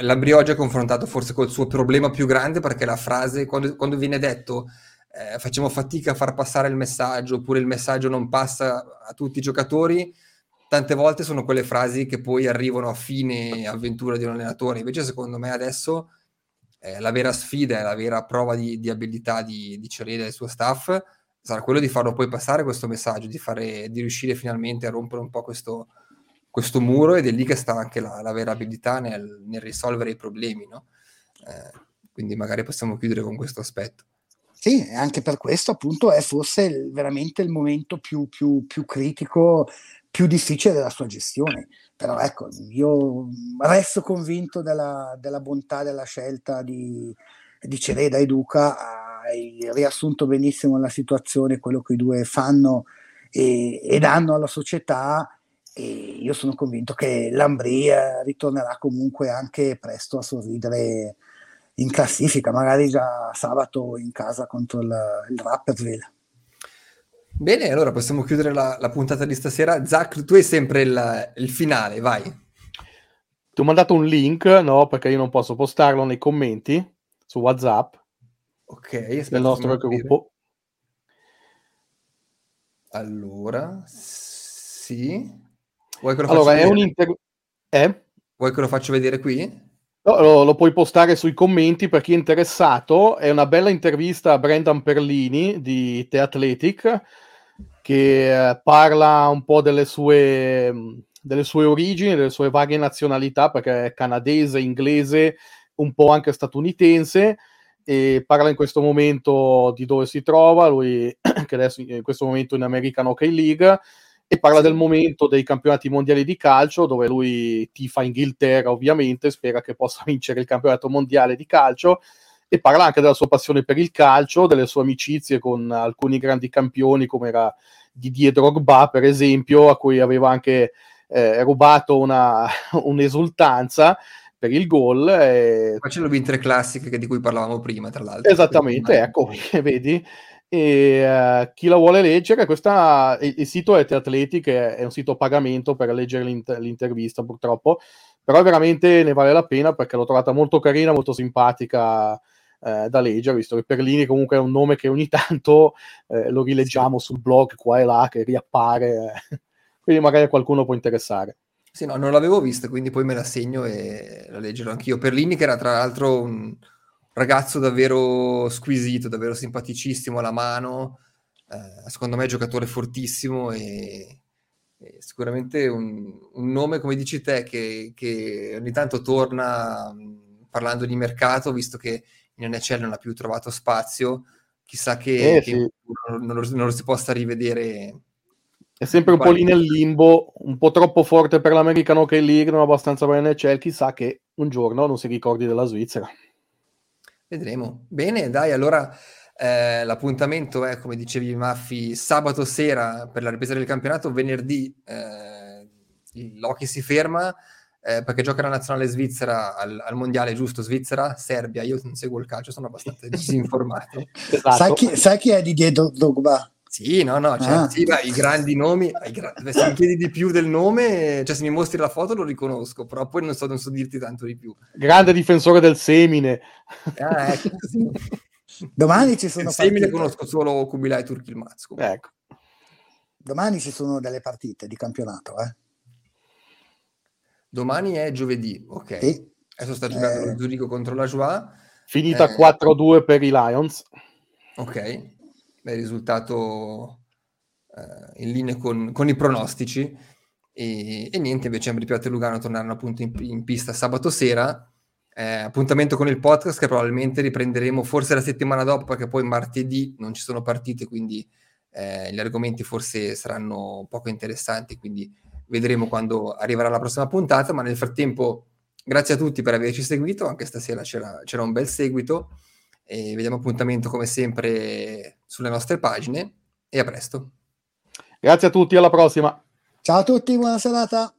l'Ambrì oggi è confrontato forse col suo problema più grande, perché la frase, quando, quando viene detto Eh, facciamo fatica a far passare il messaggio, oppure il messaggio non passa a tutti i giocatori, tante volte sono quelle frasi che poi arrivano a fine avventura di un allenatore. Invece secondo me adesso eh, la vera sfida e la vera prova di, di abilità di, di Cereda e il suo staff sarà quello di farlo poi passare questo messaggio, di, fare, di riuscire finalmente a rompere un po' questo, questo muro, ed è lì che sta anche la, la vera abilità nel, nel risolvere i problemi, no? Eh, quindi magari possiamo chiudere con questo aspetto. Sì, anche per questo appunto è forse veramente il momento più, più, più critico, più difficile della sua gestione. Però ecco, io resto convinto della, della bontà della scelta di, di Cereda e Duca. Hai riassunto benissimo la situazione, quello che i due fanno e, e danno alla società, e io sono convinto che l'Ambrì ritornerà comunque anche presto a sorridere in classifica, magari già sabato in casa contro il, il Rapperswil. Bene, allora possiamo chiudere la, la puntata di stasera. Zac, tu hai sempre il, il finale, vai. Ti ho mandato un link, no? Perché io non posso postarlo nei commenti su WhatsApp. Ok, aspetta, del nostro gruppo. Allora, sì. Vuoi che lo allora, faccia è un inter... eh? Vuoi che lo faccio vedere qui? No, lo, lo puoi postare sui commenti per chi è interessato. È una bella intervista a Brendan Perlini di The Athletic, che eh, parla un po' delle sue... delle sue origini, delle sue varie nazionalità, perché è canadese, inglese, un po' anche statunitense, e parla in questo momento di dove si trova, lui che adesso in questo momento in American Hockey League, e parla del momento dei campionati mondiali di calcio, dove lui tifa Inghilterra ovviamente, spera che possa vincere il campionato mondiale di calcio, e parla anche della sua passione per il calcio, delle sue amicizie con alcuni grandi campioni, come era Didier Drogba per esempio, a cui aveva anche Eh, rubato una, un'esultanza per il gol. E... facendo vincere classiche di cui parlavamo prima, tra l'altro. Esattamente, prima. Ecco, vedi. E, uh, chi la vuole leggere, questa, il, il sito è The Athletic, è un sito a pagamento per leggere l'inter- l'intervista, purtroppo, però veramente ne vale la pena perché l'ho trovata molto carina, molto simpatica eh, da leggere, visto che Perlini comunque è un nome che ogni tanto eh, lo rileggiamo sul blog qua e là, che riappare... Eh. Quindi magari qualcuno può interessare. Sì, no, non l'avevo vista, quindi poi me la segno e la leggerò anch'io. Perlini, che era tra l'altro un ragazzo davvero squisito, davvero simpaticissimo alla mano, eh, secondo me giocatore fortissimo e, e sicuramente un, un nome, come dici te, che, che ogni tanto torna mh, parlando di mercato, visto che in N H L non ha più trovato spazio, chissà che, eh, che sì. non, non, non lo si possa rivedere... È sempre un po' lì nel limbo, un po' troppo forte per l'American Hockey League, non abbastanza per N H L, chissà che un giorno non si ricordi della Svizzera. Vedremo. Bene, dai, allora eh, l'appuntamento è, come dicevi Maffi, sabato sera per la ripresa del campionato, venerdì eh, l'hockey si ferma eh, perché gioca la nazionale svizzera al, al mondiale, giusto? Svizzera, Serbia, io non seguo il calcio, sono abbastanza disinformato. Esatto. Sai, chi, sai chi è di dietro Drogba? Sì, no, no, cioè, ah. sì, ma i grandi nomi, i gra- se mi chiedi di più del nome, cioè se mi mostri la foto lo riconosco, però poi non so, non so dirti tanto di più. Grande difensore del semine. Ah, ecco, sì. Domani ci sono... Il partite. Semine conosco solo Kubilai e Turkilmaz. Ecco. Domani ci sono delle partite di campionato, eh? Domani è giovedì, ok. Sì. Adesso sta giocando eh. lo Zurigo contro la Joie. Finita eh. quattro a due per i Lions. Ok. Il risultato eh, in linea con, con i pronostici e, e niente, invece Ambrì Piotta e Lugano tornarono appunto in, in pista sabato sera, eh, appuntamento con il podcast che probabilmente riprenderemo forse la settimana dopo, perché poi martedì non ci sono partite, quindi eh, gli argomenti forse saranno poco interessanti, quindi vedremo quando arriverà la prossima puntata, ma nel frattempo grazie a tutti per averci seguito, anche stasera c'era, c'era un bel seguito. E vediamo appuntamento come sempre sulle nostre pagine e a presto. Grazie a tutti, alla prossima. Ciao a tutti, buona serata.